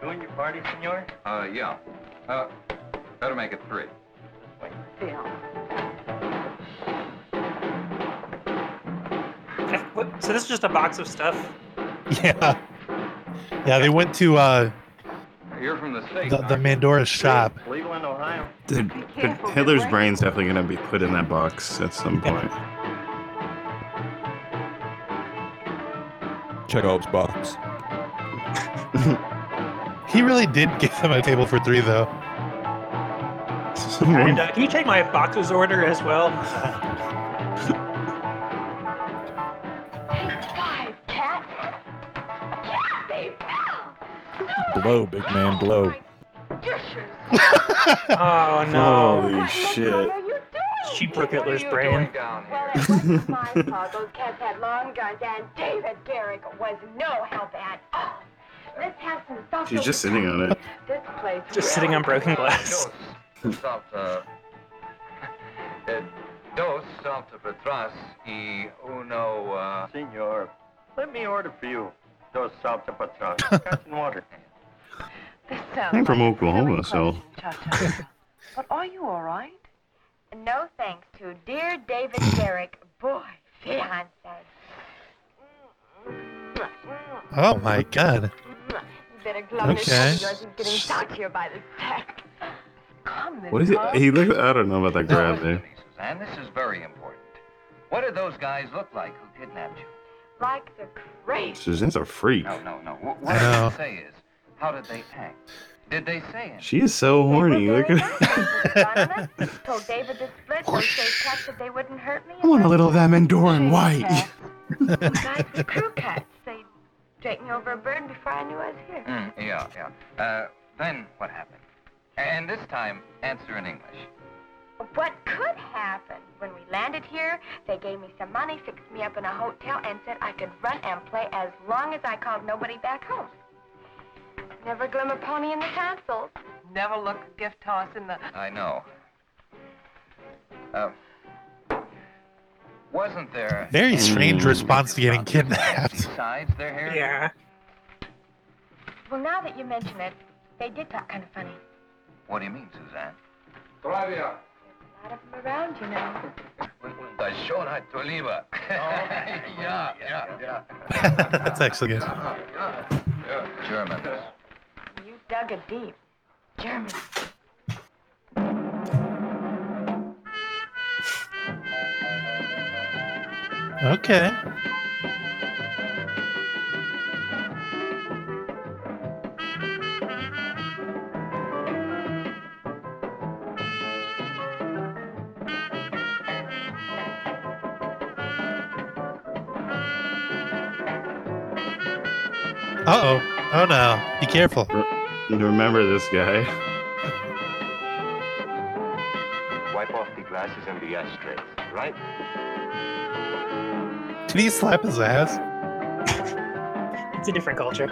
Doing your party, senor? Uh, yeah. Uh, better make it three. So this is just a box of stuff? Yeah. Yeah, they went to uh, You're from the, state, the, the Mandora shop. Cleveland, Ohio. Dude, but Hitler's brain's definitely going to be put in that box at some point. Chekhov's box. He really did give them a table for three, though. And, uh, can you take my boxes order as well? blow, big man, blow. Oh no! Holy shit! Cheaper Hitler's brain. Those cats had long guns, and David Garrick was no help at all. Let's have some. She's just sitting on it. This place just sitting on broken glass. Dos salta petras y uno. Senor, let me order for you. Dos salta petras, cut and water. I'm from Oklahoma, so. But are you all right? No thanks to dear David Garrick, boy, fiancé. Oh my God. Okay. What is it? He looked. I don't know about that grab there. And this is very important. What did those guys look like who kidnapped you? Like the crazy. Suzanne's a freak. No, no, no. What, what I say is, how did they act? Did they say it? She is so horny. Look at her. Told David to split so that they wouldn't hurt me. I want a little of that Mandoran white. The guys, the crew cats, they dragged me over a bird before I knew I was here. Mm, yeah, yeah. Uh, then what happened? And this time, answer in English. What could happen? When we landed here, they gave me some money, fixed me up in a hotel, and said I could run and play as long as I called nobody back home. Never glim a pony in the tonsils. Never look a gift horse in the... I know. Uh, wasn't there... Very strange mm. response to getting kidnapped. Besides their hair? Yeah. Well, now that you mention it, they did talk kind of funny. What do you mean, Suzanne? Flavia. A lot of them around, you know. I showed her to leave her. Yeah, yeah, yeah. That's actually good. German. You dug a deep. German. Okay. Uh oh. Oh no. Be careful. Remember this guy. Wipe off the glasses and the ashtrays, right? Did he slap his ass? It's a different culture.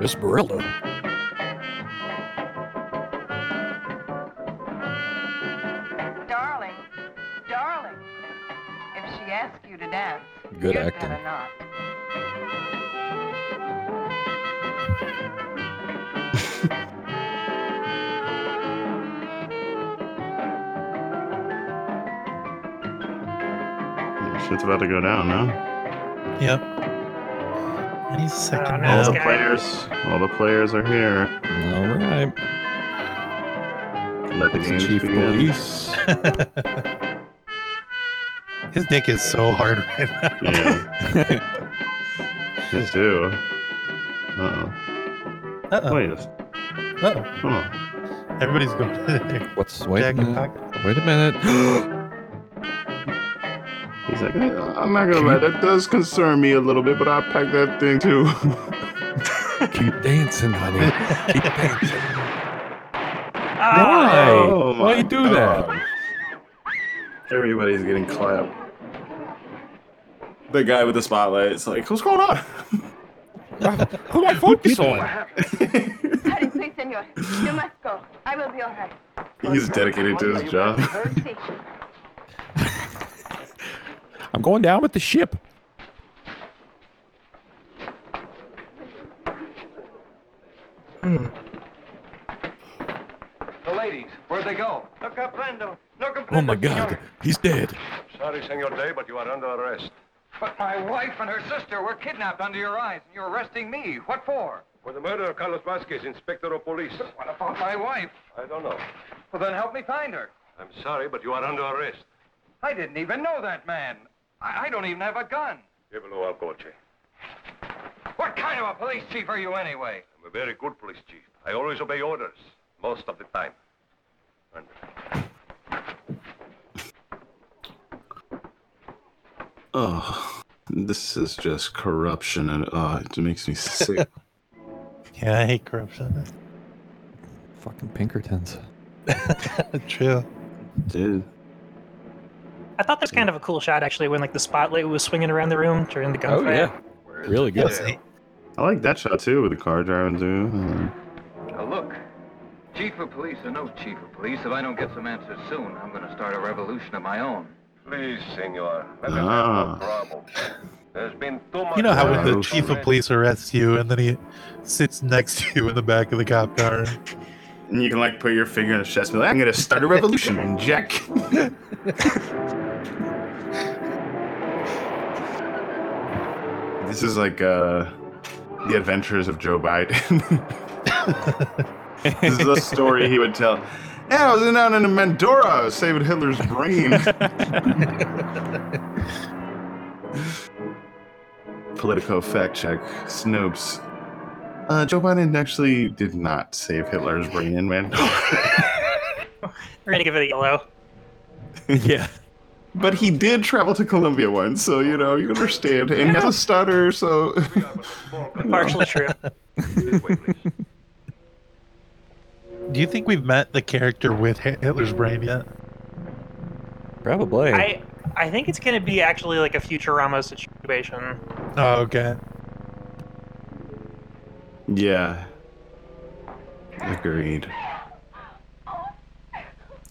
This Barilla. Darling, darling, if she asks you to dance, good acting. Not. Shit's about to go down, huh? Yep. Any second now. All the players, all the players are here. All right. Let the games chief police. His dick is so hard right now. Yeah. His do. Uh oh. Uh oh. Wait. Uh oh. Come on. Everybody's going to. What's wait a minute? Wait a minute. He's like, I'm not gonna lie, that does concern me a little bit, but I packed that thing too. Keep dancing, honey. Keep dancing. Why? Oh, why you do God. That? Everybody's getting clapped. The guy with the spotlight's like, what's going on? Who do I focus on? Hurry, please, senor. You must go. I will be all right. He's dedicated to his job. I'm going down with the ship. Mm. The ladies, where'd they go? No comprendo. No comprendo. Oh my God, he's dead. Sorry, Senor Day, but you are under arrest. But my wife and her sister were kidnapped under your eyes, and you're arresting me. What for? For the murder of Carlos Vasquez, inspector of police. But what about my wife? I don't know. Well, then help me find her. I'm sorry, but you are under arrest. I didn't even know that man. I, I don't even have a gun. Dímelo al coche. What kind of a police chief are you anyway? I'm a very good police chief. I always obey orders, most of the time. Oh, this is just corruption, and uh, it makes me sick. Yeah, I hate corruption. Fucking Pinkertons. True. Dude. I thought that's kind of a cool shot, actually, when like the spotlight was swinging around the room during the gunfire. Oh yeah, really good. Yeah. I like that shot too, with the car driving through. Now look, chief of police or no chief of police, if I don't get some answers soon, I'm going to start a revolution of my own. Please, senor. Let me ah. have no problem. There's been too much. You know how when the chief of police arrests you and then he sits next to you in the back of the cop car, and you can like put your finger in his chest and be like, "I'm going to start a revolution, Jack." This is like uh, the adventures of Joe Biden. This is a story he would tell. Yeah, I was out in Mandora saving Hitler's brain. Politico fact check. Snopes. Uh, Joe Biden actually did not save Hitler's brain in Mandora. We're going to give it a yellow. Yeah. But he did travel to Colombia once, so, you know, you understand. And he has a stutter, so... Partially true. Do you think we've met the character with Hitler's brain yet? Probably. I I think it's going to be actually like a Futurama situation. Oh, okay. Yeah. Agreed.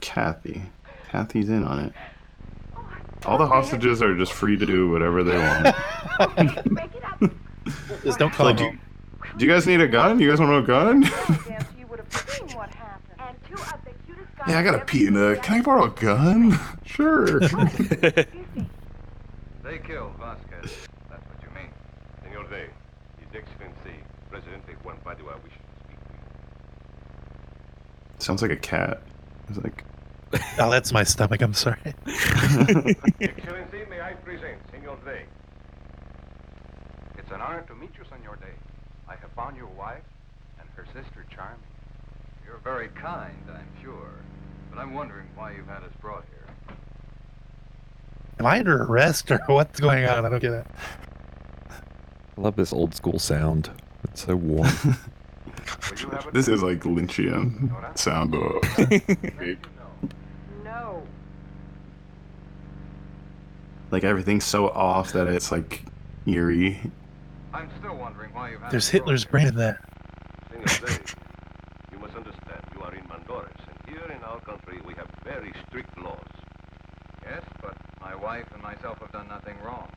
Kathy. Kathy's in on it. All the hostages are just free to do whatever they want. Just don't call like, them. Do you, do you guys need a gun? You guys want a gun? Yeah, I got a pee in a... Can I borrow a gun? Sure. They killed Vasquez. That's what you mean. Senor Day, His Excellency, Presidente Juan Padua, we should speak to you. Sounds like a cat. It's like... Oh, that's my stomach. I'm sorry. Excellency, may I present Senor Day. It's an honor to meet you, Senor Day. I have found your wife and her sister charming. You're very kind, I'm sure, but I'm wondering why you've had us brought here. Am I under arrest or what's going on? I don't get it. I love this old school sound. It's so warm. This is like Lynchian sound. Like everything's so off that it's like eerie. I'm still wondering why you have There's Hitler's brain in there. You must understand, you are in Mandoras, and here in our country we have very strict laws. Yes, but my wife and myself have done nothing wrong.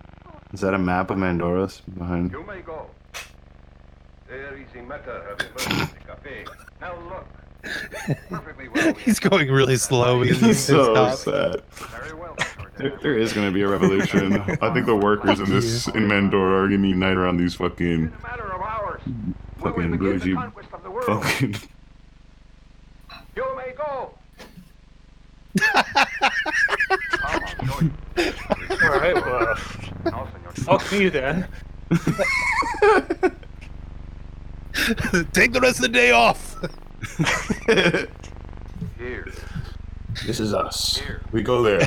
Is that a map of Mandoras behind? You may go. There is a matter of emergency cafe. Now look. Perfectly well. He's going really slow. He's so sad. Very well. There, there is going to be a revolution. I think the workers in this in Mandora are going to unite around these fucking fucking blue jeep. Fucking. You may go. All right, well, fuck you then. Take the rest of the day off. Here. This is us. Here. We go there.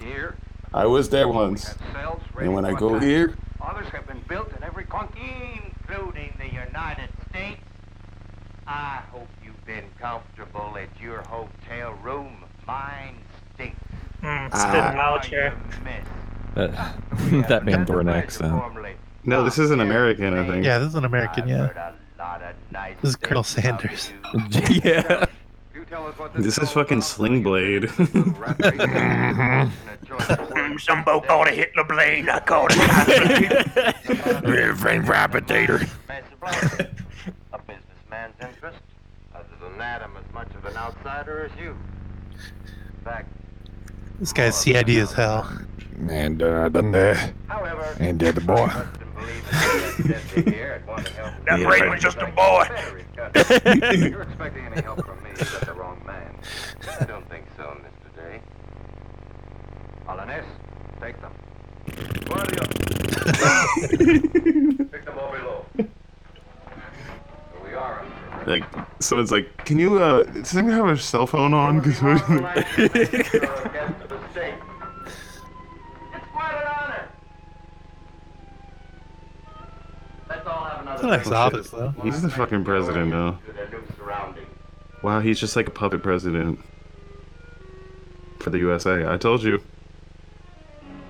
Here. I was there once. And when I go time. Here... Others have been built in every country, including the United States. I hope you've been comfortable at your hotel room. Mine stinks. Mm, spitting out here. That, that Mandoran accent. No, this is an American, I think. Yeah, this is an American, yeah. Nice this is Colonel Sanders. Yeah. This is fucking Sling Blade. Some folk call it Hitler Blade. I call it Hitler Blade. Rapitator. A businessman's interest. Other than that, I'm as much of an outsider as you. In fact, this guy's C I D as hell. And uh, done there. However, and the other boy. That brain was just a boy. If you're expecting any help from me, that's the wrong man. I don't think so, Mister Day. Alanis, take them. One of you. Pick them all below. We are. Like, someone's like, can you, uh, does anyone have a cell phone on? Because we're against the state. It's not his office, though. He's the fucking president now. Wow, he's just like a puppet president for the U S A. I told you.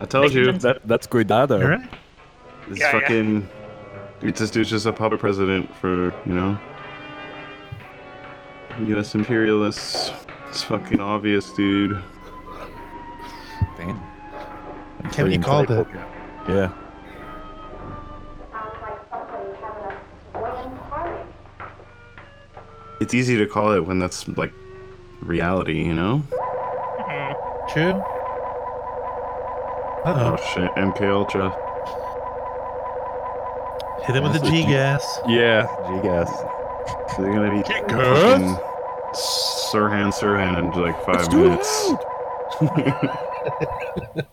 I told you. That, that's good data. Right? This yeah, fucking. Yeah. It's this dude's just a puppet president for, you know, U S imperialists. It's fucking obvious, dude. Damn. Kevin, you called it. Yeah. It's easy to call it when that's, like, reality, you know? Mm-hmm. True. Uh-oh. Oh, shit. M K Ultra. Hit him with the G-Gas. Yeah. G-Gas. So they're gonna be fucking Sirhan Sirhan in, like, five it's minutes.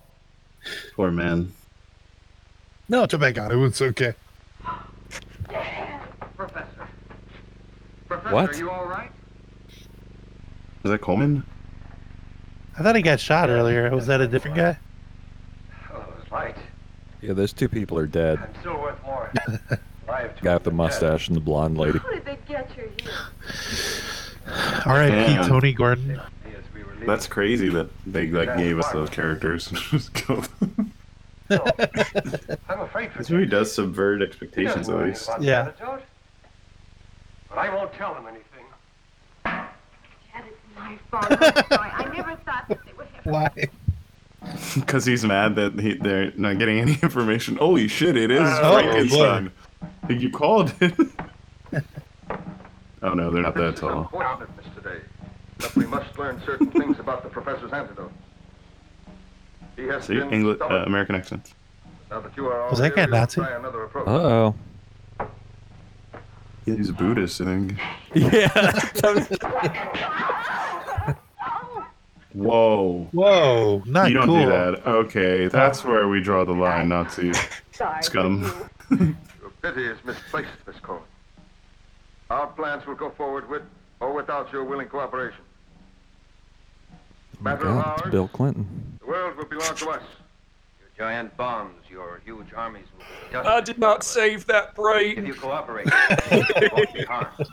Poor man. No, it's okay, God. It's okay. What? Are you all right? Is that Coleman? I thought he got shot earlier. Was that a different guy? Oh, it was light. Yeah, those two people are dead. I'm still worth more. Guy with the mustache and the blonde lady. How did they get you here? R I P Tony Gordon. That's crazy that they like gave us those characters and just killed them. I'm afraid for this movie does subvert expectations at least. Yeah. But I won't tell them anything. Dad, it's my fault. I never thought that they would ever. Why? Because he's mad that he, they're not getting any information. Holy shit, it is uh, Frankenstein. Oh, you called it. Oh no, they're not that tall. But we must learn certain things about the professor's antidote. He has See, English, uh, American accent. Now that you are all Was that guy Nazi? Uh-oh. He's a Buddhist, I think. Yeah. Whoa. Whoa. Not cool. You don't cool. do that. Okay, that's where we draw the line, Nazi scum. Your pity is misplaced, Miss Cohen. Our plans will go forward with or without your willing cooperation. Matter oh of hours, it's Bill Clinton. The world will belong to us. Giant bombs, your huge armies will be dusted. I did not save that brain. If you cooperate, you won't be harmed.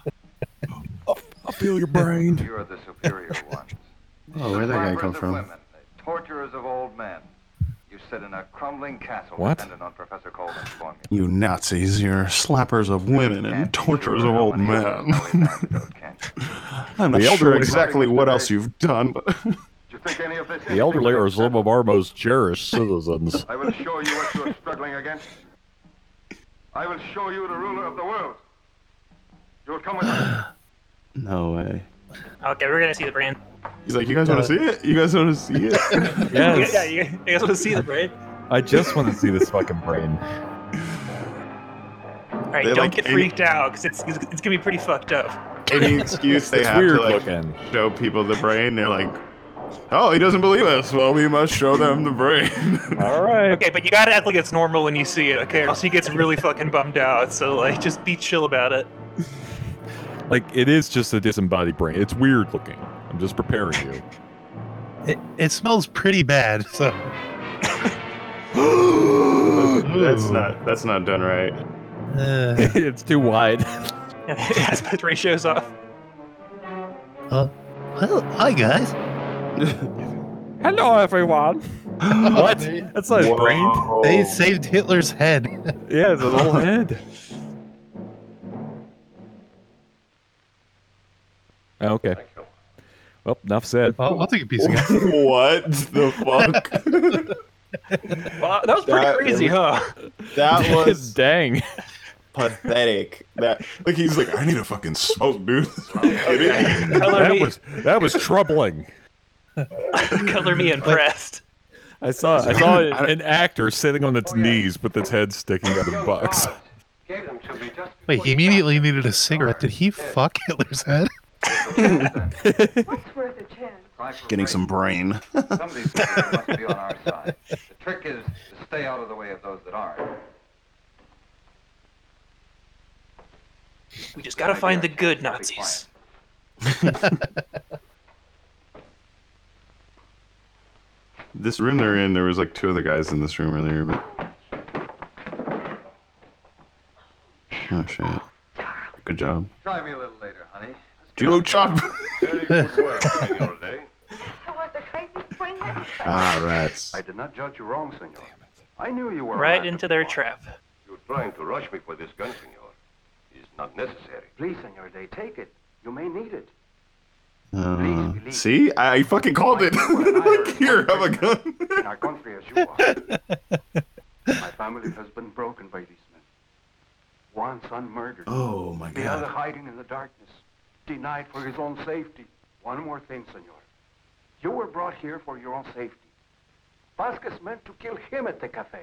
I feel your brain. You are the superior ones. Oh, where'd that guy come from? Women, the torturers of old men. You sit in a crumbling castle what? dependent on Professor Coleman's formula. You Nazis, you're slappers of women and torturers of old men. I'm not sure exactly what else you've done, but... The elderly are some of our most cherished citizens. I will show you what you are struggling against. I will show you the ruler of the world. You will come with us. No way. Okay, we're gonna see the brain. He's like, you guys want to see it? You guys want to see it? Yes. Yeah, you guys want to see the brain? I just want to see this fucking brain. All right, They're don't like get any... freaked out because it's, it's it's gonna be pretty fucked up. Any excuse they it's have to like looking. show people the brain, they're like. Oh, he doesn't believe us. Well, we must show them the brain. All right. Okay, but you gotta act like it's normal when you see it, okay? Or else he gets really fucking bummed out. So, like, just be chill about it. Like, it is just a disembodied brain. It's weird looking. I'm just preparing you. It it smells pretty bad. So that's not that's not done right. Uh, it's too wide. Aspect ratio's off. Uh, well, hi guys. Hello, everyone. What? That's not his brain. They saved Hitler's head. Yeah, it's a little head. Okay. Well, enough said. I'll, I'll take a piece of it. What the fuck? Well, that was pretty that crazy, was, huh? That was dang. Pathetic. That like he's like, I need a fucking smoke, dude. Okay. That was that was troubling. Color me impressed. I saw I saw an actor sitting on its knees with its head sticking out of the box. Wait, he immediately needed a cigarette. Did he fuck Hitler's head? What's worth a chance? Getting some brain. Somebody's must be on our side. The trick is to stay out of the way of those that aren't. We just gotta find the good Nazis. This room they're in, there was like two other guys in this room earlier, but... Oh, shit. Good job. Try me a little later, honey. Juno chop! Ah, rats. I did not judge you wrong, senor. I knew you were right into their trap. You're trying to rush me for this gun, senor. It's not necessary. Please, senor, they take it. You may need it. Uh, see? I fucking called it. Like, here, have a gun. In our country, as you are. My family has been broken by these men. One son murdered. Oh, my God. The other hiding in the darkness, denied for his own safety. One more thing, senor. You were brought here for your own safety. Vasquez meant to kill him at the cafe.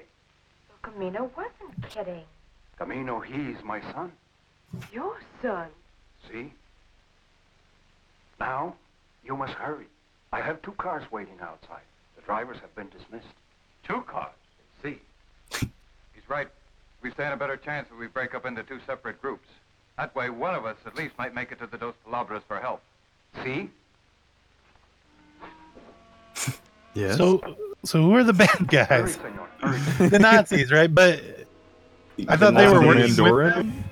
Well, Camino wasn't kidding. Camino, he is my son. Your son? See? Now, you must hurry. I have two cars waiting outside. The drivers have been dismissed. Two cars? See. He's right. We stand a better chance if we break up into two separate groups. That way, one of us at least might make it to the Dos Palabras for help. See? Yes. So, so who are the bad guys? Hurry, senor. Hurry. The Nazis, right? But I thought the they were working with them.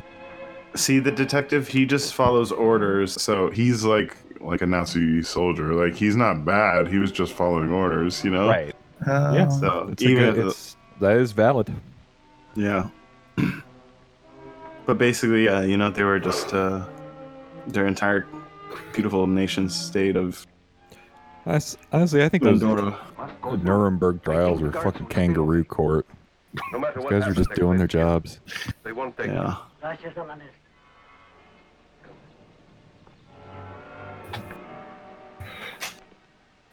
See, the detective, he just follows orders, so he's like like a Nazi soldier. Like, he's not bad. He was just following orders, you know? Right. Uh, yeah. So it's even, good, it's, that is valid. Yeah. But basically, uh, you know, they were just uh, their entire beautiful nation state of... I, honestly, I think those the Nuremberg trials were fucking kangaroo court. No matter what, these guys were just doing their jobs. They won't take yeah.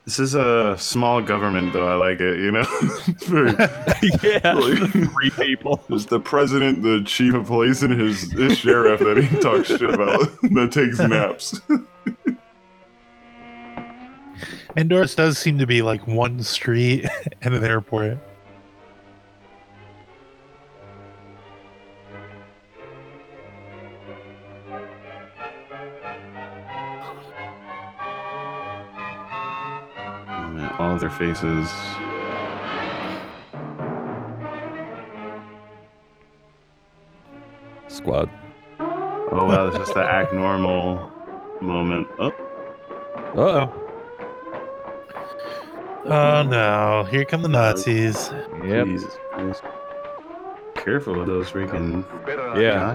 This is a small government, though. I like it, you know? Very, yeah. Like, three people. There's the president, the chief of police, and his, his sheriff that he talks shit about that takes naps. Mandoras does seem to be like one street and an airport. All of their faces. Squad. Oh wow, this is the act normal moment. Oh. Uh-oh. Oh no, here come the Nazis. Yep. Jesus Christ. Careful with those freaking... Yeah.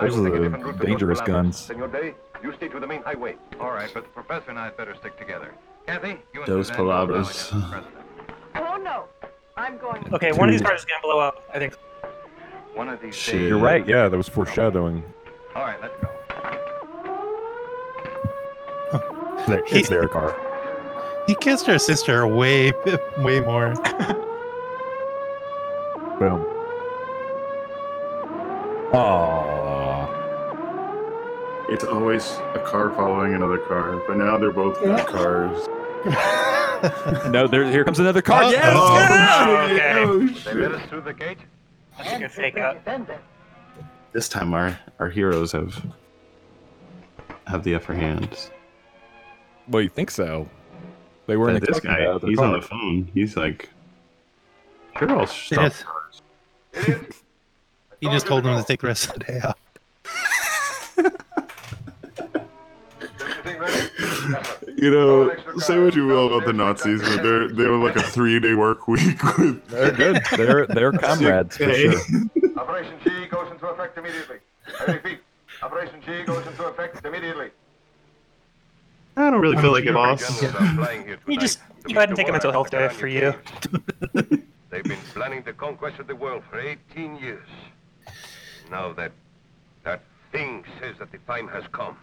Those are the dangerous guns. You stay to the main highway. All right, but the professor and I had better stick together. Kathy, you and Dos Palabras. Oh no, I'm going. Okay, one of these cars is gonna blow up. I think. One of these. Shit. You're right. Yeah, that was foreshadowing. All right, let's go. Huh. He, it's their car. He kissed her sister way, way more. Boom. Aww. It's always a car following another car, but now they're both yeah. cars. No, there. Here comes another car. Oh, yes! Oh, okay. Oh, they let us through the gate. That's a good fake out. This time, our, our heroes have have the upper hand. Well, you think so? They weren't. Yeah, this guy, he's car. On the phone. He's like, sure, I'll stop. He just told him to take the rest of the day off. You know, say what you will about the Nazis, but they're they were like a three-day work week. With... They're good. They're they're comrades for sure. Operation G goes into effect immediately. I repeat, Operation G goes into effect immediately. I don't really feel like it, boss. You just go ahead and take a mental health day for you. They've been planning the conquest of the world for eighteen years. Now that that thing says that the time has come.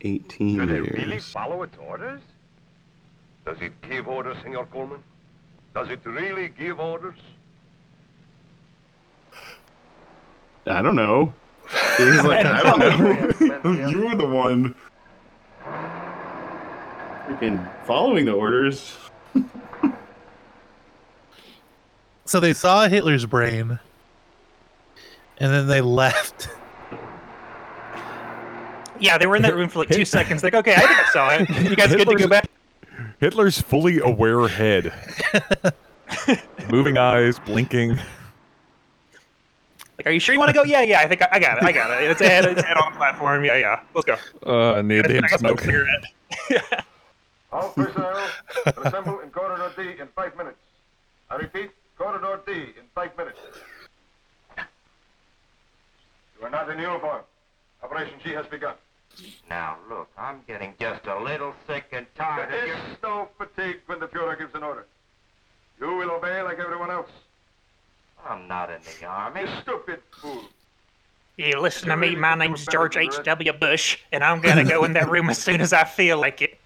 eighteen years. Do they really follow its orders? Does it give orders, Senor Coleman? Does it really give orders? I don't know. He's like, I don't know. You were the one. Freaking following the orders. So they saw Hitler's brain, and then they left. Yeah, they were in that room for like two seconds. Like, okay, I think I saw it. You guys Hitler's, good to go back? Hitler's fully aware head. Moving eyes, blinking. Like, are you sure you want to go? Yeah, yeah, I think I, I got it. I got it. It's head, it's head on the platform. Yeah, yeah. Let's go. Uh, I need the smoke. Yeah. All personnel, assemble in corridor D in five minutes. I repeat. Corridor D in five minutes. You are not in uniform. Operation G has begun. Now, look, I'm getting just a little sick and tired of your... There is no fatigue when the Fuhrer gives an order. You will obey like everyone else. I'm not in the army. You stupid fool. You listen to me, my name's George H W Bush, and I'm going to go in that room as soon as I feel like it.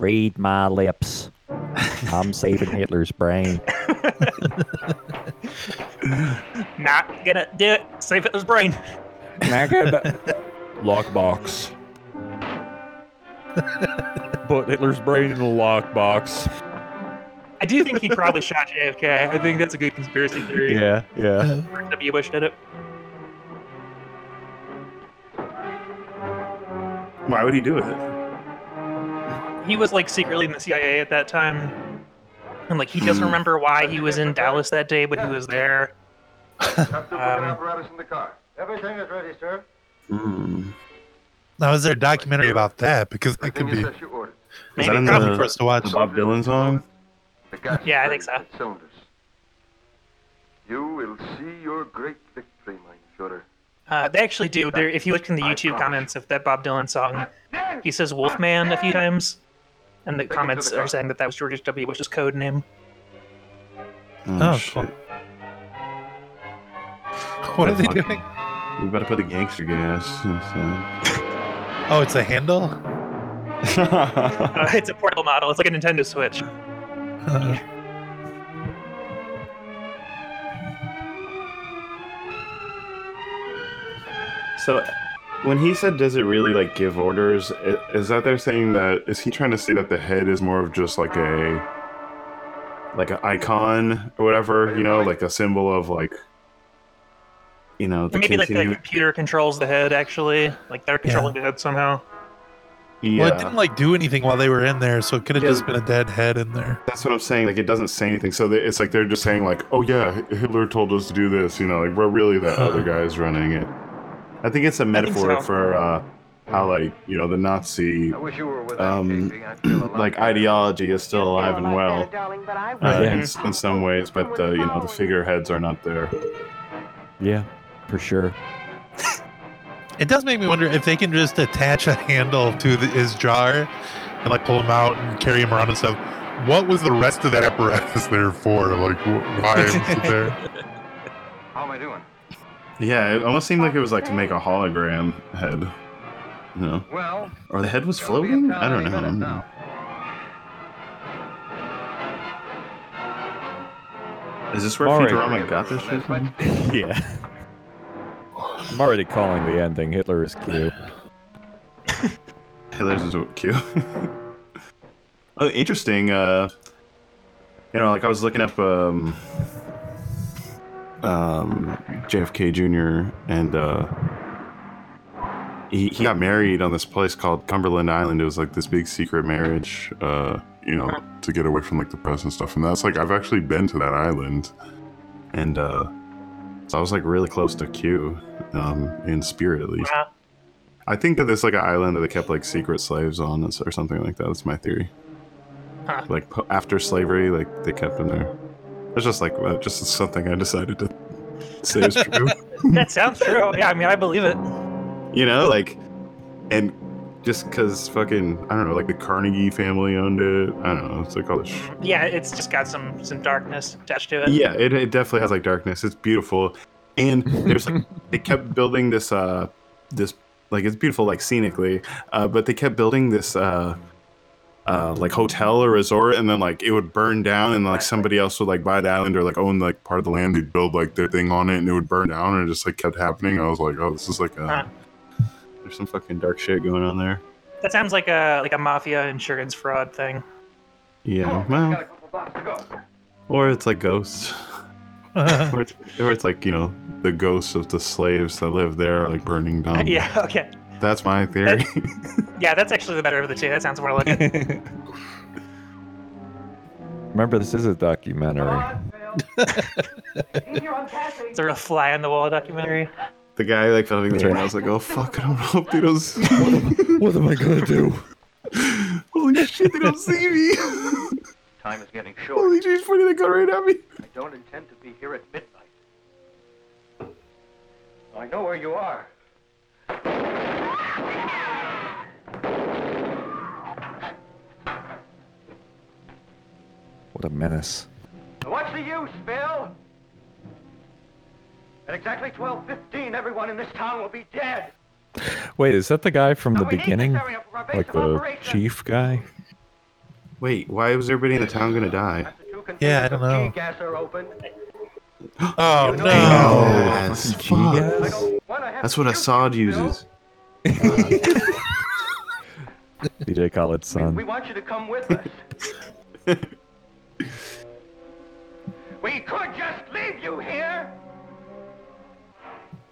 Read my lips. I'm saving Hitler's brain. Not gonna do it. Save Hitler's brain. Not gonna. Lockbox. Put Hitler's brain in a lockbox. I do think he probably shot J F K. I think that's a good conspiracy theory. Yeah, yeah. George W. Bush did it. Why would he do it? He was, like, secretly in the C I A at that time. And, like, he doesn't remember why he was in Dallas that day, but he was there. Everything is ready, sir. Now, is there a documentary about that? Because that could be... Is that in the, for us to watch? The Bob Dylan song? Yeah, I think so. You will see your great victory, my Fuhrer. Uh, they actually do. They're, if you look in the YouTube comments of that Bob Dylan song, he says Wolfman a few times. And the comments are saying that that was George W. Bush's code name. Oh, oh shit. Cool. What are they doing? We better put a gangster gas. Oh, it's a handle? uh, it's a portable model. It's like a Nintendo Switch. Uh-huh. So... When he said, does it really, like, give orders, is that they're saying that, is he trying to say that the head is more of just, like, a, like, an icon or whatever, you know, like a symbol of, like, you know, the Maybe, continue- like, the computer controls the head, actually. Like, they're controlling yeah. the head somehow. Yeah. Well, it didn't, like, do anything while they were in there, so it could have yeah. just been a dead head in there. That's what I'm saying. Like, it doesn't say anything. So they, it's like they're just saying, like, oh, yeah, Hitler told us to do this, you know, like, we're really that huh. other guy's running it. I think it's a metaphor so. for uh, how, like, you know, the Nazi, um, like, ideology is still alive and well uh, in, in some ways, but, uh, you know, the figureheads are not there. Yeah, for sure. It does make me wonder if they can just attach a handle to the, his jar and, like, pull him out and carry him around and stuff. What was the rest of that apparatus there for? Like, why is it there? How am I doing? Yeah, it almost seemed like it was like to make a hologram head. No. Well, or the head was floating? I don't know. Now. Is this where already. Futurama got this shit from? Yeah. I'm already calling the ending. Hitler is Q. Hitler is Q. Oh, interesting. Uh, you know, like I was looking up... Um, Um, J F K Junior and uh, he he got married on this place called Cumberland Island. It was like this big secret marriage, uh, you know, to get away from like the press and stuff. And that's like I've actually been to that island, and uh, so I was like really close to Q, um, in spirit at least. Yeah. I think that there's like an island that they kept like secret slaves on or something like that. That's my theory. Huh. Like after slavery, like they kept them there. It's just like uh, just something I decided to say is true. That sounds true. Yeah, I mean, I believe it. You know, like, and just because fucking, I don't know, like the Carnegie family owned it. I don't know. It's like all this. Sh- yeah, it's just got some some darkness attached to it. Yeah, it it definitely has like darkness. It's beautiful, and there's like they kept building this uh this like it's beautiful like scenically, uh, but they kept building this uh uh, like hotel or resort, and then like it would burn down, and like somebody else would like buy the island or like own like part of the land. They'd build like their thing on it, and it would burn down, and it just like kept happening. I was like, oh, this is like a there's some fucking dark shit going on there. That sounds like a like a mafia insurance fraud thing. Yeah, well, or it's like ghosts. or, it's, or it's like, you know, the ghosts of the slaves that live there, like burning down. Yeah, okay. That's my theory. That, yeah, that's actually the better of the two. That sounds more like it. Remember, this is a documentary. It's a real fly on the wall documentary. The guy, like, filming this right now is like, oh, fuck, I don't hope they don't see me. What am I going to do? Holy shit, they don't see me. Time is getting short. Holy shit, he's pointing the gun right at me. I don't intend to be here at midnight. I know where you are. What a menace. What's the use, Bill? At exactly twelve fifteen, everyone in this town will be dead. Wait, is that the guy from the beginning? Like the chief guy? Wait, why was everybody in the town gonna die? Yeah, I don't know. Oh, no. Yes. That's what Assad uses. Uh, D J Khaled's son. We want you to come with us. We could just leave you here.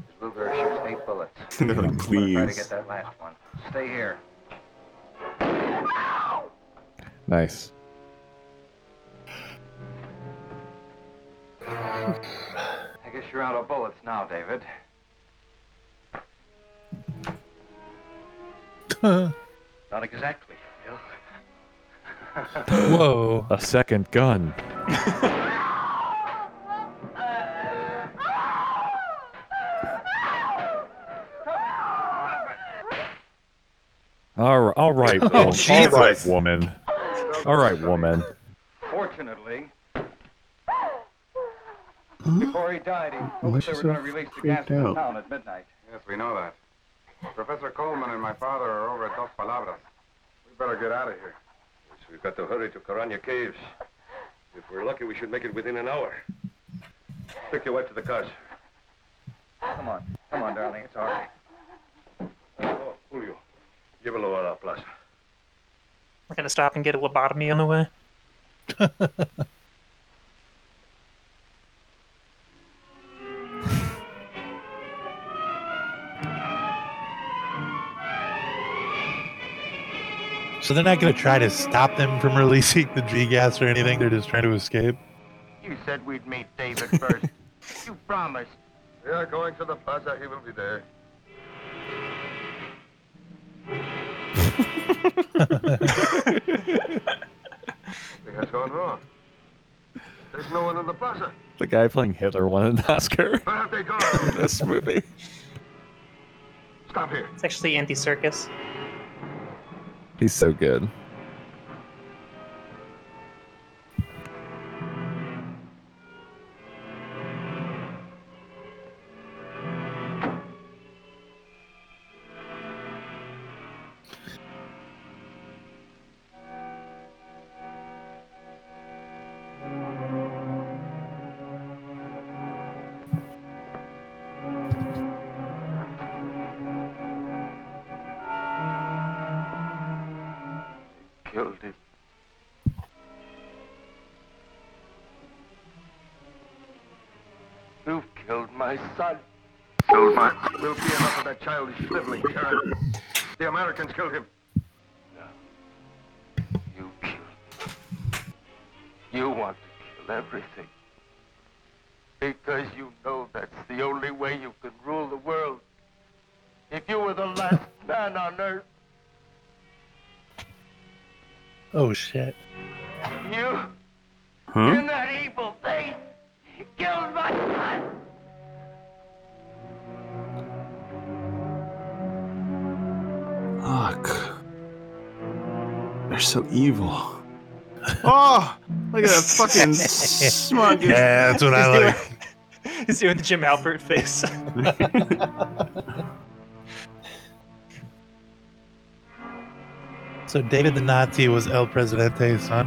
This Luger shoots eight bullets. No, I'm please. Try to get that last one. Stay here. Nice. I guess you're out of bullets now, David. Not exactly, Bill. Whoa. A second gun. all right, all right, Bill. Oh, all right, woman. All right, woman. Fortunately, huh? Before he died, he hoped they were going to release the gas in the town at midnight. Yes, we know that. Professor Coleman and my father are over at Dos Palabras. We better get out of here. Yes, we've got to hurry to Caranya Caves. If we're lucky, we should make it within an hour. Take your wife to the cars. Come on. Come on, darling. It's all right. Oh, Julio. Llévalo a la plaza. We're going to stop and get a lobotomy on the way. So they're not going to try to stop them from releasing the G-gas or anything? They're just trying to escape? You said we'd meet David first. You promised. We are going to the plaza. He will be there. What's going wrong? There's no one in the plaza. The guy playing Hitler won an Oscar. Where have they gone? This movie. Stop here. It's actually Anti-Circus. He's so good. The Americans killed him. No. You killed him. You want to kill everything. Because you know that's the only way you can rule the world. If you were the last man on earth. Oh, shit. You. Huh? In that evil thing. Killed my son. Fuck. They're so evil. Oh! Look at that fucking smug. Yeah, that's what I like. Doing, he's doing the Jim Halpert face. So David the Nazi was El Presidente's son.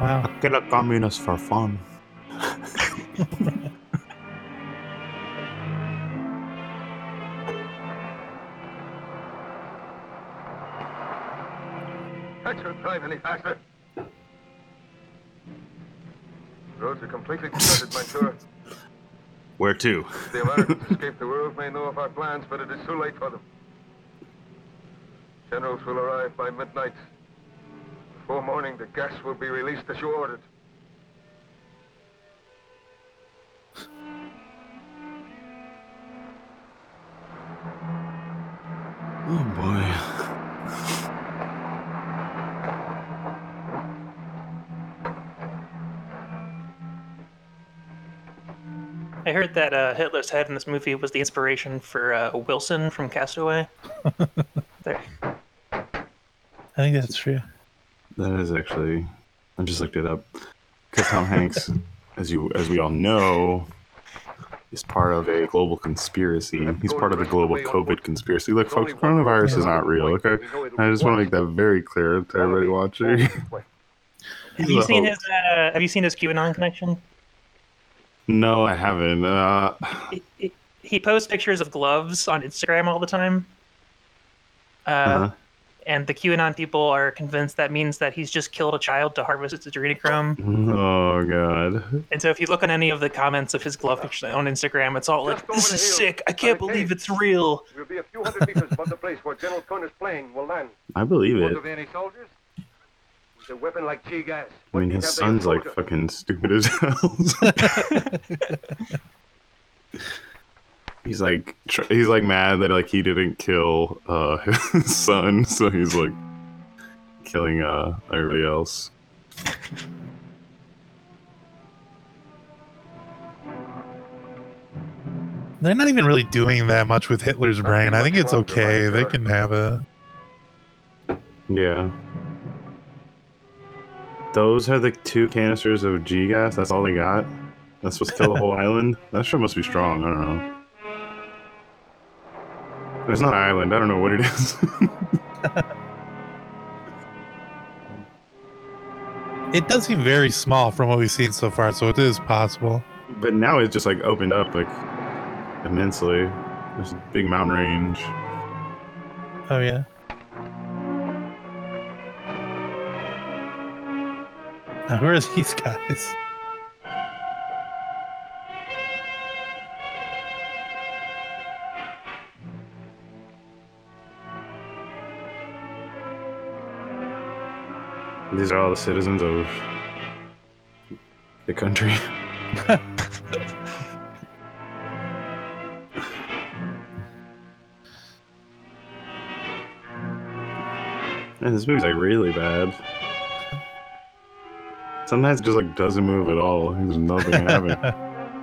Wow. I kill a communist for fun. I don't drive any faster. Roads are completely deserted, Mansour. Where to? The Americans escaped the world may know of our plans, but it is too late for them. Generals will arrive by midnight. Before morning, the gas will be released as you ordered. Oh boy. I heard that uh, Hitler's head in this movie was the inspiration for uh, Wilson from Castaway. There. I think that's true. That is actually... I just looked it up. Because Tom Hanks, as you as we all know, is part of a global conspiracy. He's part of a global COVID conspiracy. Look, folks, coronavirus is not real, okay? I just want to make that very clear to everybody watching. Have you seen his, uh, have you seen his QAnon connection? No, I haven't. Uh... He, he, he posts pictures of gloves on Instagram all the time. Uh, uh-huh. And the QAnon people are convinced that means that he's just killed a child to harvest its adrenochrome. Oh, God. And so if you look on any of the comments of his glove pictures on Instagram, it's all like, this is sick. I can't believe it's real. We'll be a few hundred meters from the place where General Kuhn is playing. We'll land. I believe it. Will there be any soldiers? A weapon like G-gas. I mean, his son's like fucking stupid as hell. he's like, tr- he's like mad that like he didn't kill uh, his son, so he's like killing uh, everybody else. They're not even really doing that much with Hitler's brain. I think it's okay. They can have a. Yeah. Those are the two canisters of G-gas? That's all they got? That's what's killed the whole island? That sure must be strong. I don't know. It's not an island. I don't know what it is. It does seem very small from what we've seen so far, so it is possible. But now it's just like opened up like immensely. There's a big mountain range. Oh, yeah. Now, who are these guys? These are all the citizens of the country. Man, this movie's like really bad. Sometimes it just like doesn't move at all. There's nothing happening.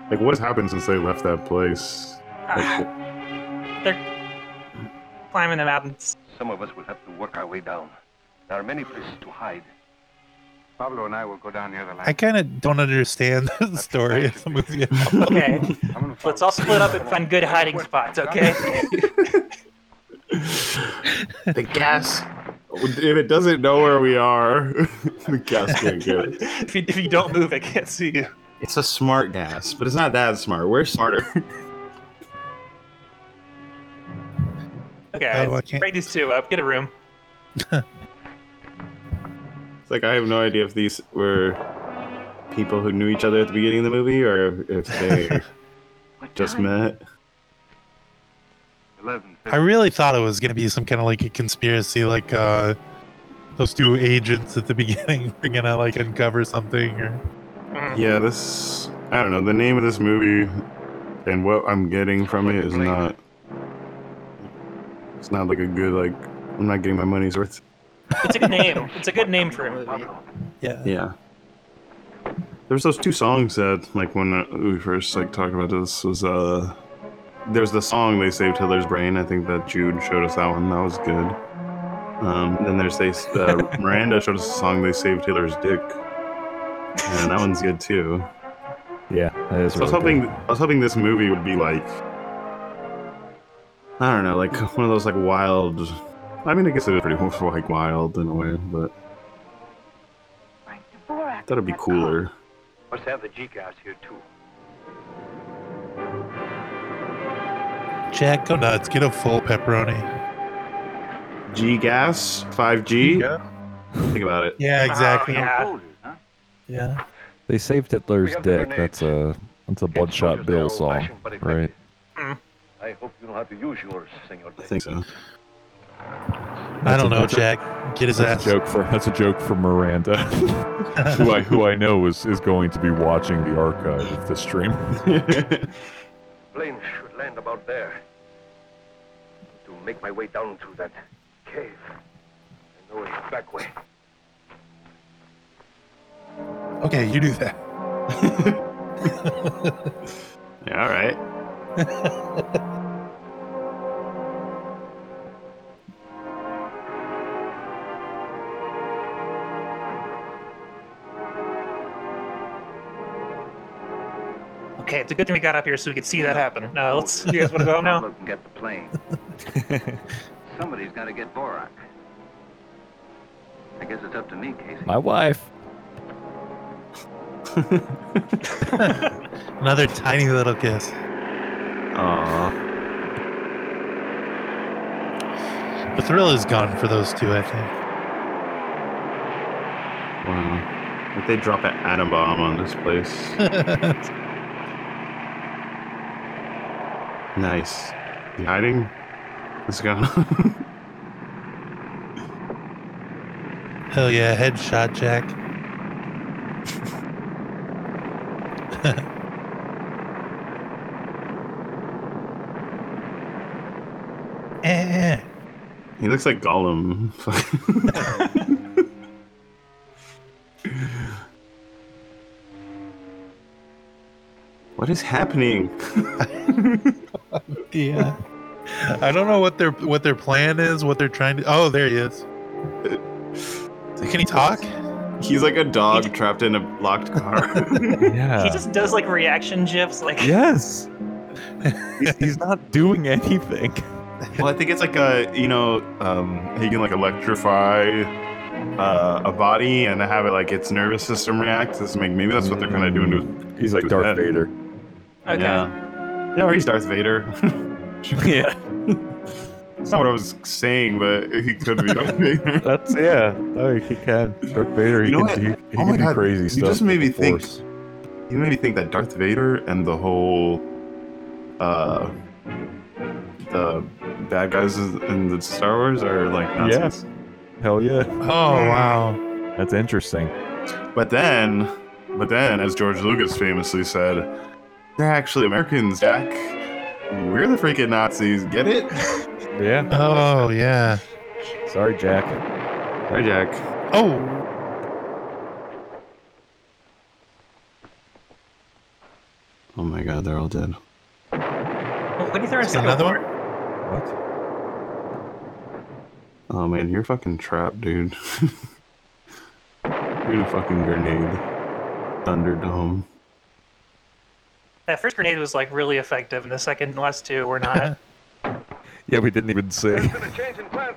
Like, what's happened since they left that place? Like, uh, they're climbing the mountains. Some of us will have to work our way down. There are many places to hide. Pablo and I will go down the other line. I kind of don't understand the story of the movie. Okay, let's all split up and find good hiding spots. Okay. The gas. If it doesn't know where we are, the gas can't get it. If you, if you don't move, I can't see you. It's a smart gas, but it's not that smart. We're smarter. Okay, oh, break these two up. Get a room. It's like I have no idea if these were people who knew each other at the beginning of the movie or if they just met. I really thought it was going to be some kind of like a conspiracy, like uh, those two agents at the beginning are going to like uncover something. Or... Yeah, this, I don't know, the name of this movie and what I'm getting from it is not, it's not like a good, like, I'm not getting my money's worth. It's a good name. It's a good name for a movie. Yeah. Yeah. There's those two songs that, like, when we first like talked about this was, uh, there's the song They Saved Hitler's Brain. I think that Jude showed us that one. That was good. Um, then there's they, uh, Miranda showed us the song They Saved Hitler's Dick. And that one's good too. Yeah, that is so really I was hoping, good. I was hoping this movie would be like, I don't know, like one of those like wild I mean, I guess it is pretty more like wild in a way, but I thought it'd be cooler. Must have the G-Gas here too. Jack, go nuts. Get a full pepperoni. G-Gas? five G? Yeah. Think about it. Yeah, exactly. Oh, yeah. yeah. They saved Hitler's dick. That's a that's a Bloodshot Bill song, right? Mm. I hope you don't have to use yours, Senor. I think so. That's I don't know, Jack. Get his that's ass. A joke for, that's a joke for Miranda, who I who I know is, is going to be watching the archive of the stream. Plane should land about there. To make my way down through that cave. I know it's back way. Okay, you do that. Yeah, all right. Okay, it's a good thing we got up here so we could see that happen. Now, let's. You guys want to go home now? Look and get the plane. Somebody's got to get Borak. I guess it's up to me, Casey. My wife. Another tiny little kiss. Aww. The thrill is gone for those two, I think. Wow. If they drop an atom bomb on this place. Nice. You hiding? Let's go. Hell yeah, headshot, Jack. eh. He looks like Gollum. What is happening? Yeah, I don't know what their what their plan is, what they're trying to. Oh, there he is. Can he talk? He's like a dog just, trapped in a locked car. Yeah. He just does like reaction gifs, like. Yes. he's, he's not doing anything. Well, I think it's like a you know um, he can like electrify uh, a body and have it like its nervous system reacts. This make maybe that's what they're kind of doing to. He's like Darth Vader. Okay. Yeah. Yeah, or he's Darth Vader. Yeah. That's not what I was saying, but he could be Darth Vader. That's, yeah. Oh, he can. Darth Vader, he you know can, he, he oh can do God. Crazy you stuff. You just made me think, you made me think that Darth Vader and the whole, uh, the bad guys in the Star Wars are like nonsense. Yeah. Hell yeah. Oh, wow. That's interesting. But then, but then, as George Lucas famously said, they're actually Americans, Jack. We're the freaking Nazis. Get it? Yeah. Oh, yeah. Sorry, Jack. Sorry, Jack. Oh. Oh, my God. They're all dead. What do you throw another one? What? Oh, man. You're fucking trapped, dude. You're in a fucking grenade. Thunderdome. That first grenade was like really effective, and the second and last two were not. Yeah, we didn't even see.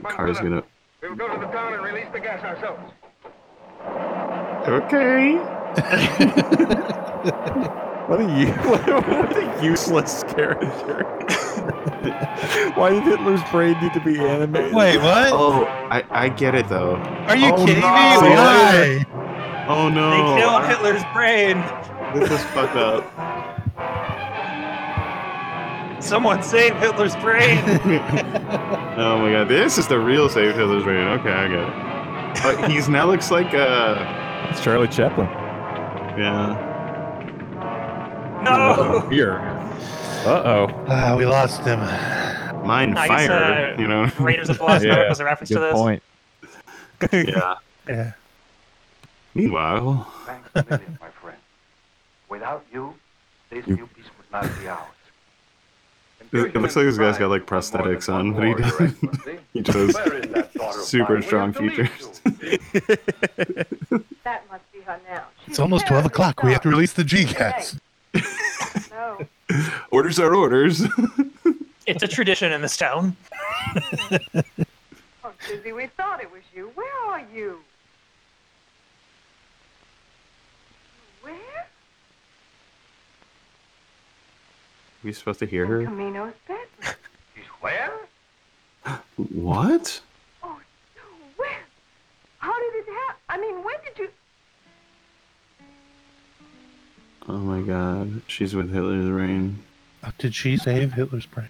Car's gonna. We will go to the town and release the gas ourselves. Okay. What a you? What a useless character. Why did Hitler's brain need to be animated? Wait, what? Oh, I, I get it though. Are you oh, kidding no. me? Why? Oh no! They killed Hitler's brain. This is fucked up. Someone save Hitler's brain! Oh my God, this is the real save Hitler's brain. Okay, I got it. But he's now looks like a. It's Charlie Chaplin. Yeah. No. Oh, here. Uh oh. Uh, we lost him. Mine I fire. Guess, uh, you know. Raiders of the Lost Ark was a reference Good to this. Point. Yeah. Yeah. Meanwhile. Thanks a million, my friend. Without you, this you... new piece would not be ours. It looks like this guy's got like prosthetics on, but he doesn't. He just has super strong features. That must be her now. It's almost twelve o'clock. We have to release the G-Cats. No. Orders are orders. It's a tradition in this town. Oh, we supposed to hear her? El Camino is dead. She's where? What? Oh, no, where? How did it happen? I mean, when did you... Oh my god, she's with Hitler's brain. Oh, did she save Hitler's brain?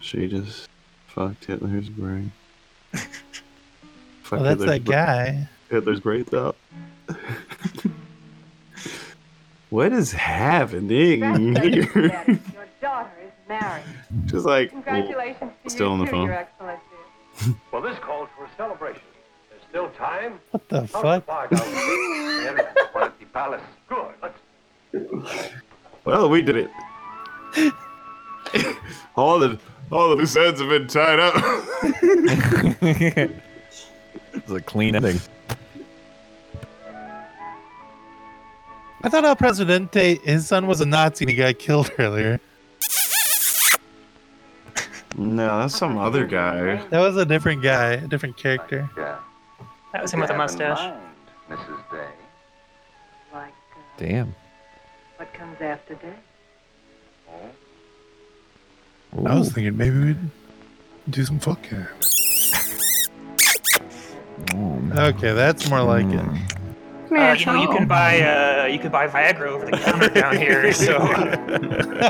She just fucked Hitler's brain. Fuck well, that's Hitler's that bra- guy. Hitler's brains out. What is happening here? Your daughter is married. Just like, congratulations well, to still you on the too, phone. Your Excellency. Well, this calls for a celebration. There's still time. What the fuck? Good. Let's. Well, we did it. all the all the loose ends have been tied up. It's a clean ending. I thought El Presidente, his son was a Nazi and he got killed earlier. No, that's some other guy. That was a different guy, a different character. Yeah. That was him with a mustache. Mind, Missus Day. Like, uh, damn. What comes after death? Oh. I was thinking maybe we'd do some fuck cams. Oh, no. Okay, that's more like mm. it. Uh, you know, you can buy uh, you can buy Viagra over the counter down here, so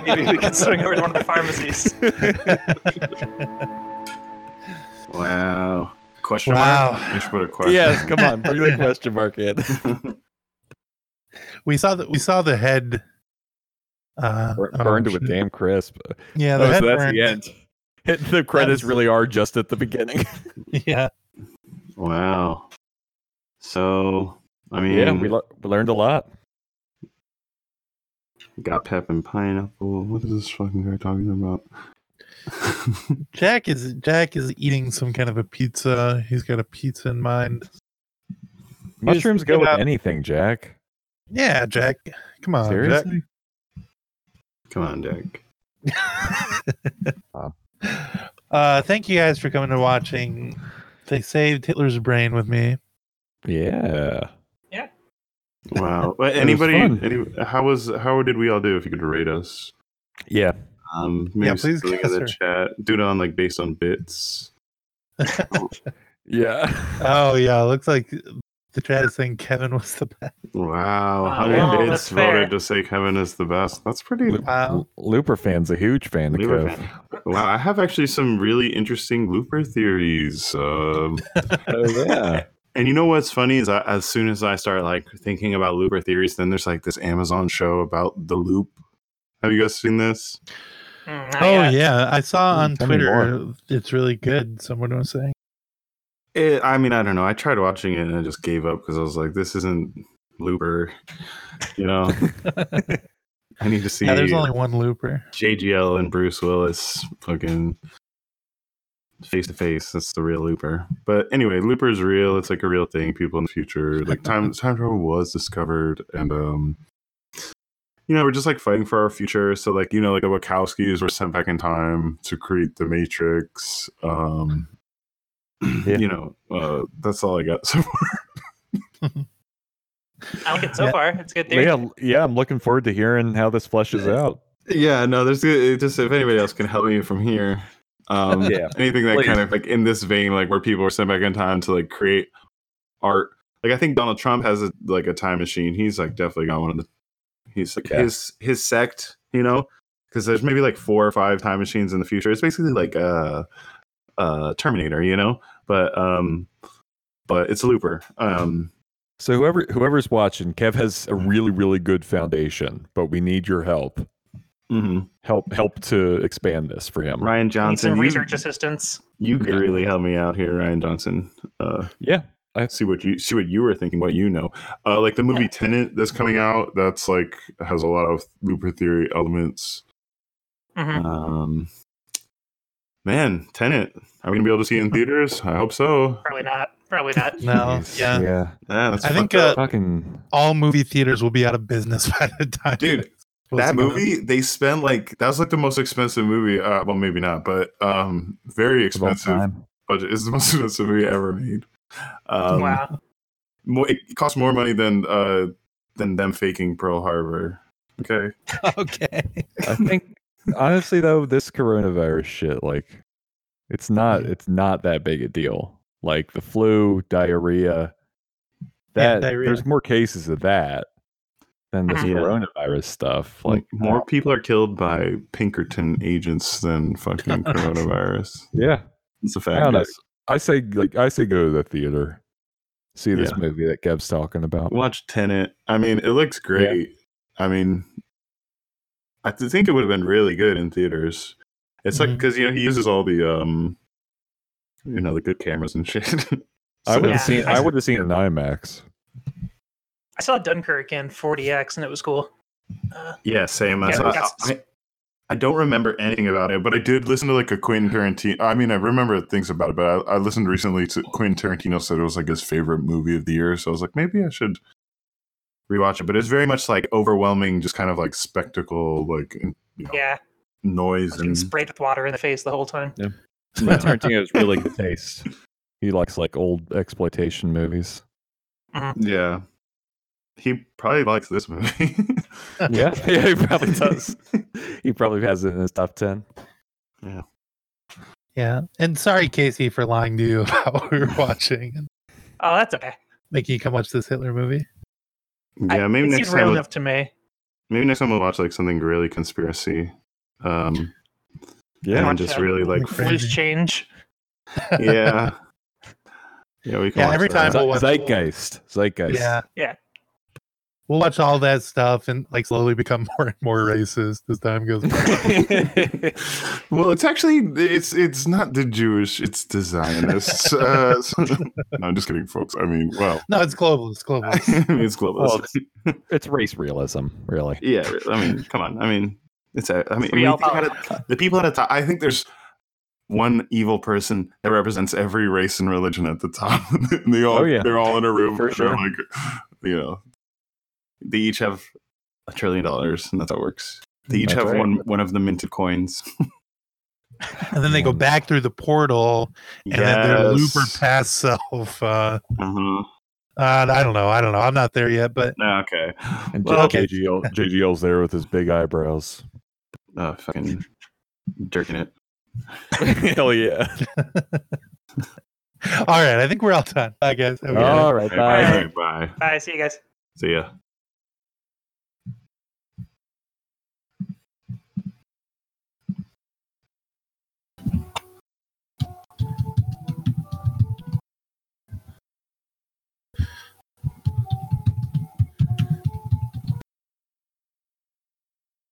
maybe we can swing over to one of the pharmacies. Wow. Question wow. mark? You should put a question. Yes, come on, put a question mark in. We saw that we saw the head uh, Bur- burned oh, to a damn crisp. Yeah, the oh, head so that's burned. The end. It, the credits really are just at the beginning. Yeah. Wow. So. I mean, yeah, we, lo- we learned a lot. Got pep and pineapple. What is this fucking guy talking about? Jack is Jack is eating some kind of a pizza. He's got a pizza in mind. Mushrooms go with anything, Jack. Yeah, Jack. Come on, seriously? Jack. Come on, Jack. Wow. uh, thank you guys for coming and watching. They saved Hitler's brain with me. Yeah. Wow! Anybody? Any, how was? How did we all do? If you could rate us, yeah. Um, maybe yeah, please in the her. Chat. Do it on like based on bits. Oh. Yeah. Oh yeah. Looks like the chat is saying Kevin was the best. Wow! Wow. How many oh, bits voted to say Kevin is the best? That's pretty. Wow. Looper fans a huge fan of Looper Kev. Fan. Wow! I have actually some really interesting Looper theories. Um, oh yeah. And you know what's funny is I, as soon as I start like thinking about Looper theories, then there's like this Amazon show about the Loop. Have you guys seen this? Mm, oh yet. Yeah, I saw on Tell Twitter. It's really good. Someone was saying. It, I mean, I don't know. I tried watching it and I just gave up because I was like, "This isn't Looper," you know. I need to see. Yeah, there's only one Looper. J G L and Bruce Willis fucking. Face to face, that's the real Looper. But anyway, Looper is real. It's like a real thing. People in the future, like time, time travel was discovered, and um, you know, we're just like fighting for our future. So like, you know, like the Wachowskis were sent back in time to create the Matrix. Um, yeah. You know, uh, that's all I got so far. I like it so yeah. far. It's good theory. Yeah, yeah, I'm looking forward to hearing how this fleshes out. Yeah, no, there's just if anybody else can help me from here. Um, yeah. Anything that Please. Kind of like in this vein, like where people are sent back in time to like create art. Like I think Donald Trump has a, like a time machine. He's like definitely got one of the. He's like yeah. his his sect, you know, because there's maybe like four or five time machines in the future. It's basically like a uh, uh, Terminator, you know, but um, but it's a Looper. Um, so whoever whoever's watching, Kev has a really really good foundation, but we need your help. Mm-hmm. Help! Help to expand this for him. Ryan Johnson, some research you, assistance. You could really help me out here, Ryan Johnson. Uh, yeah, I see what you see. What you were thinking, what you know, uh, like the movie yeah. Tenet that's coming out. That's like has a lot of Looper theory elements. Mm-hmm. Um, man, Tenet. Are we gonna be able to see it in theaters? I hope so. Probably not. Probably not. No. Yeah. Yeah. yeah that's I think uh, fucking... all movie theaters will be out of business by the time, dude. What's that movie, on? They spent like that was like the most expensive movie. Uh, well, maybe not, but um, very expensive budget. It's the most expensive movie ever made. Um, wow! More, it cost more money than uh, than them faking Pearl Harbor. Okay. Okay. I think Honestly, though, this coronavirus shit, like, it's not it's not that big a deal. Like the flu, diarrhea, that yeah, diarrhea. There's more cases of that than this yeah. coronavirus stuff. Like more people are killed by Pinkerton agents than fucking coronavirus. Yeah, it's a fact. I, I say, like, I say, go to the theater, see this yeah. movie that Kev's talking about. Watch Tenet. I mean, it looks great. Yeah. I mean, I think it would have been really good in theaters. It's mm-hmm. like, because, you know, he uses all the, um, you know, the good cameras and shit. So, I would have yeah. seen. I would have seen an IMAX. I saw Dunkirk in forty X and it was cool. Uh, yeah, same. I, yeah, saw, I, I, I don't remember anything about it, but I did listen to like a Quentin Tarantino. I mean, I remember things about it, but I, I listened recently to Quentin Tarantino said it was like his favorite movie of the year. So I was like, maybe I should rewatch it. But it's very much like overwhelming, just kind of like spectacle, like, you know, yeah, noise and sprayed with water in the face the whole time. Yeah, yeah. Tarantino has really good taste. He likes like old exploitation movies. Mm-hmm. Yeah. He probably likes this movie. yeah, yeah, he probably does. He probably has it in his top ten. Yeah. Yeah. And sorry, Casey, for lying to you about what we were watching. Oh, that's okay. Make you come watch this Hitler movie. Yeah, maybe I, next time. Real enough to me. Maybe next time we'll watch like something really conspiracy. Um, yeah, and just really like freeze change. Yeah. Yeah, we can. Yeah, every that. time we'll watch Zeitgeist. Zeitgeist. Yeah. Yeah. We'll watch all that stuff and like slowly become more and more racist as time goes by. Well, it's actually it's it's not the Jewish, it's the Zionists. Uh, so, no, I'm just kidding, folks. I mean, well, no, it's global. It's global. I mean, it's global. Well, it's, it's race realism, really. Yeah, I mean, come on. I mean, it's. A, I mean, I mean gotta, the people at the top. I think there's one evil person that represents every race and religion at the top. And they all oh, yeah. they're all in a room. For sure. They're like, you know. They each have a trillion dollars, and that's how it works. They each that's have right. one one of the minted coins. And then they go back through the portal, and yes. then their looper past self. Uh, mm-hmm. uh, I don't know. I don't know. I'm not there yet, but... No, okay. And well, okay. J G L, J G L's there with his big eyebrows. Oh, fucking jerking it. Hell yeah. All right. I think we're all done. Bye, guys. All right. Bye. All right, bye. Bye. See you guys. See ya.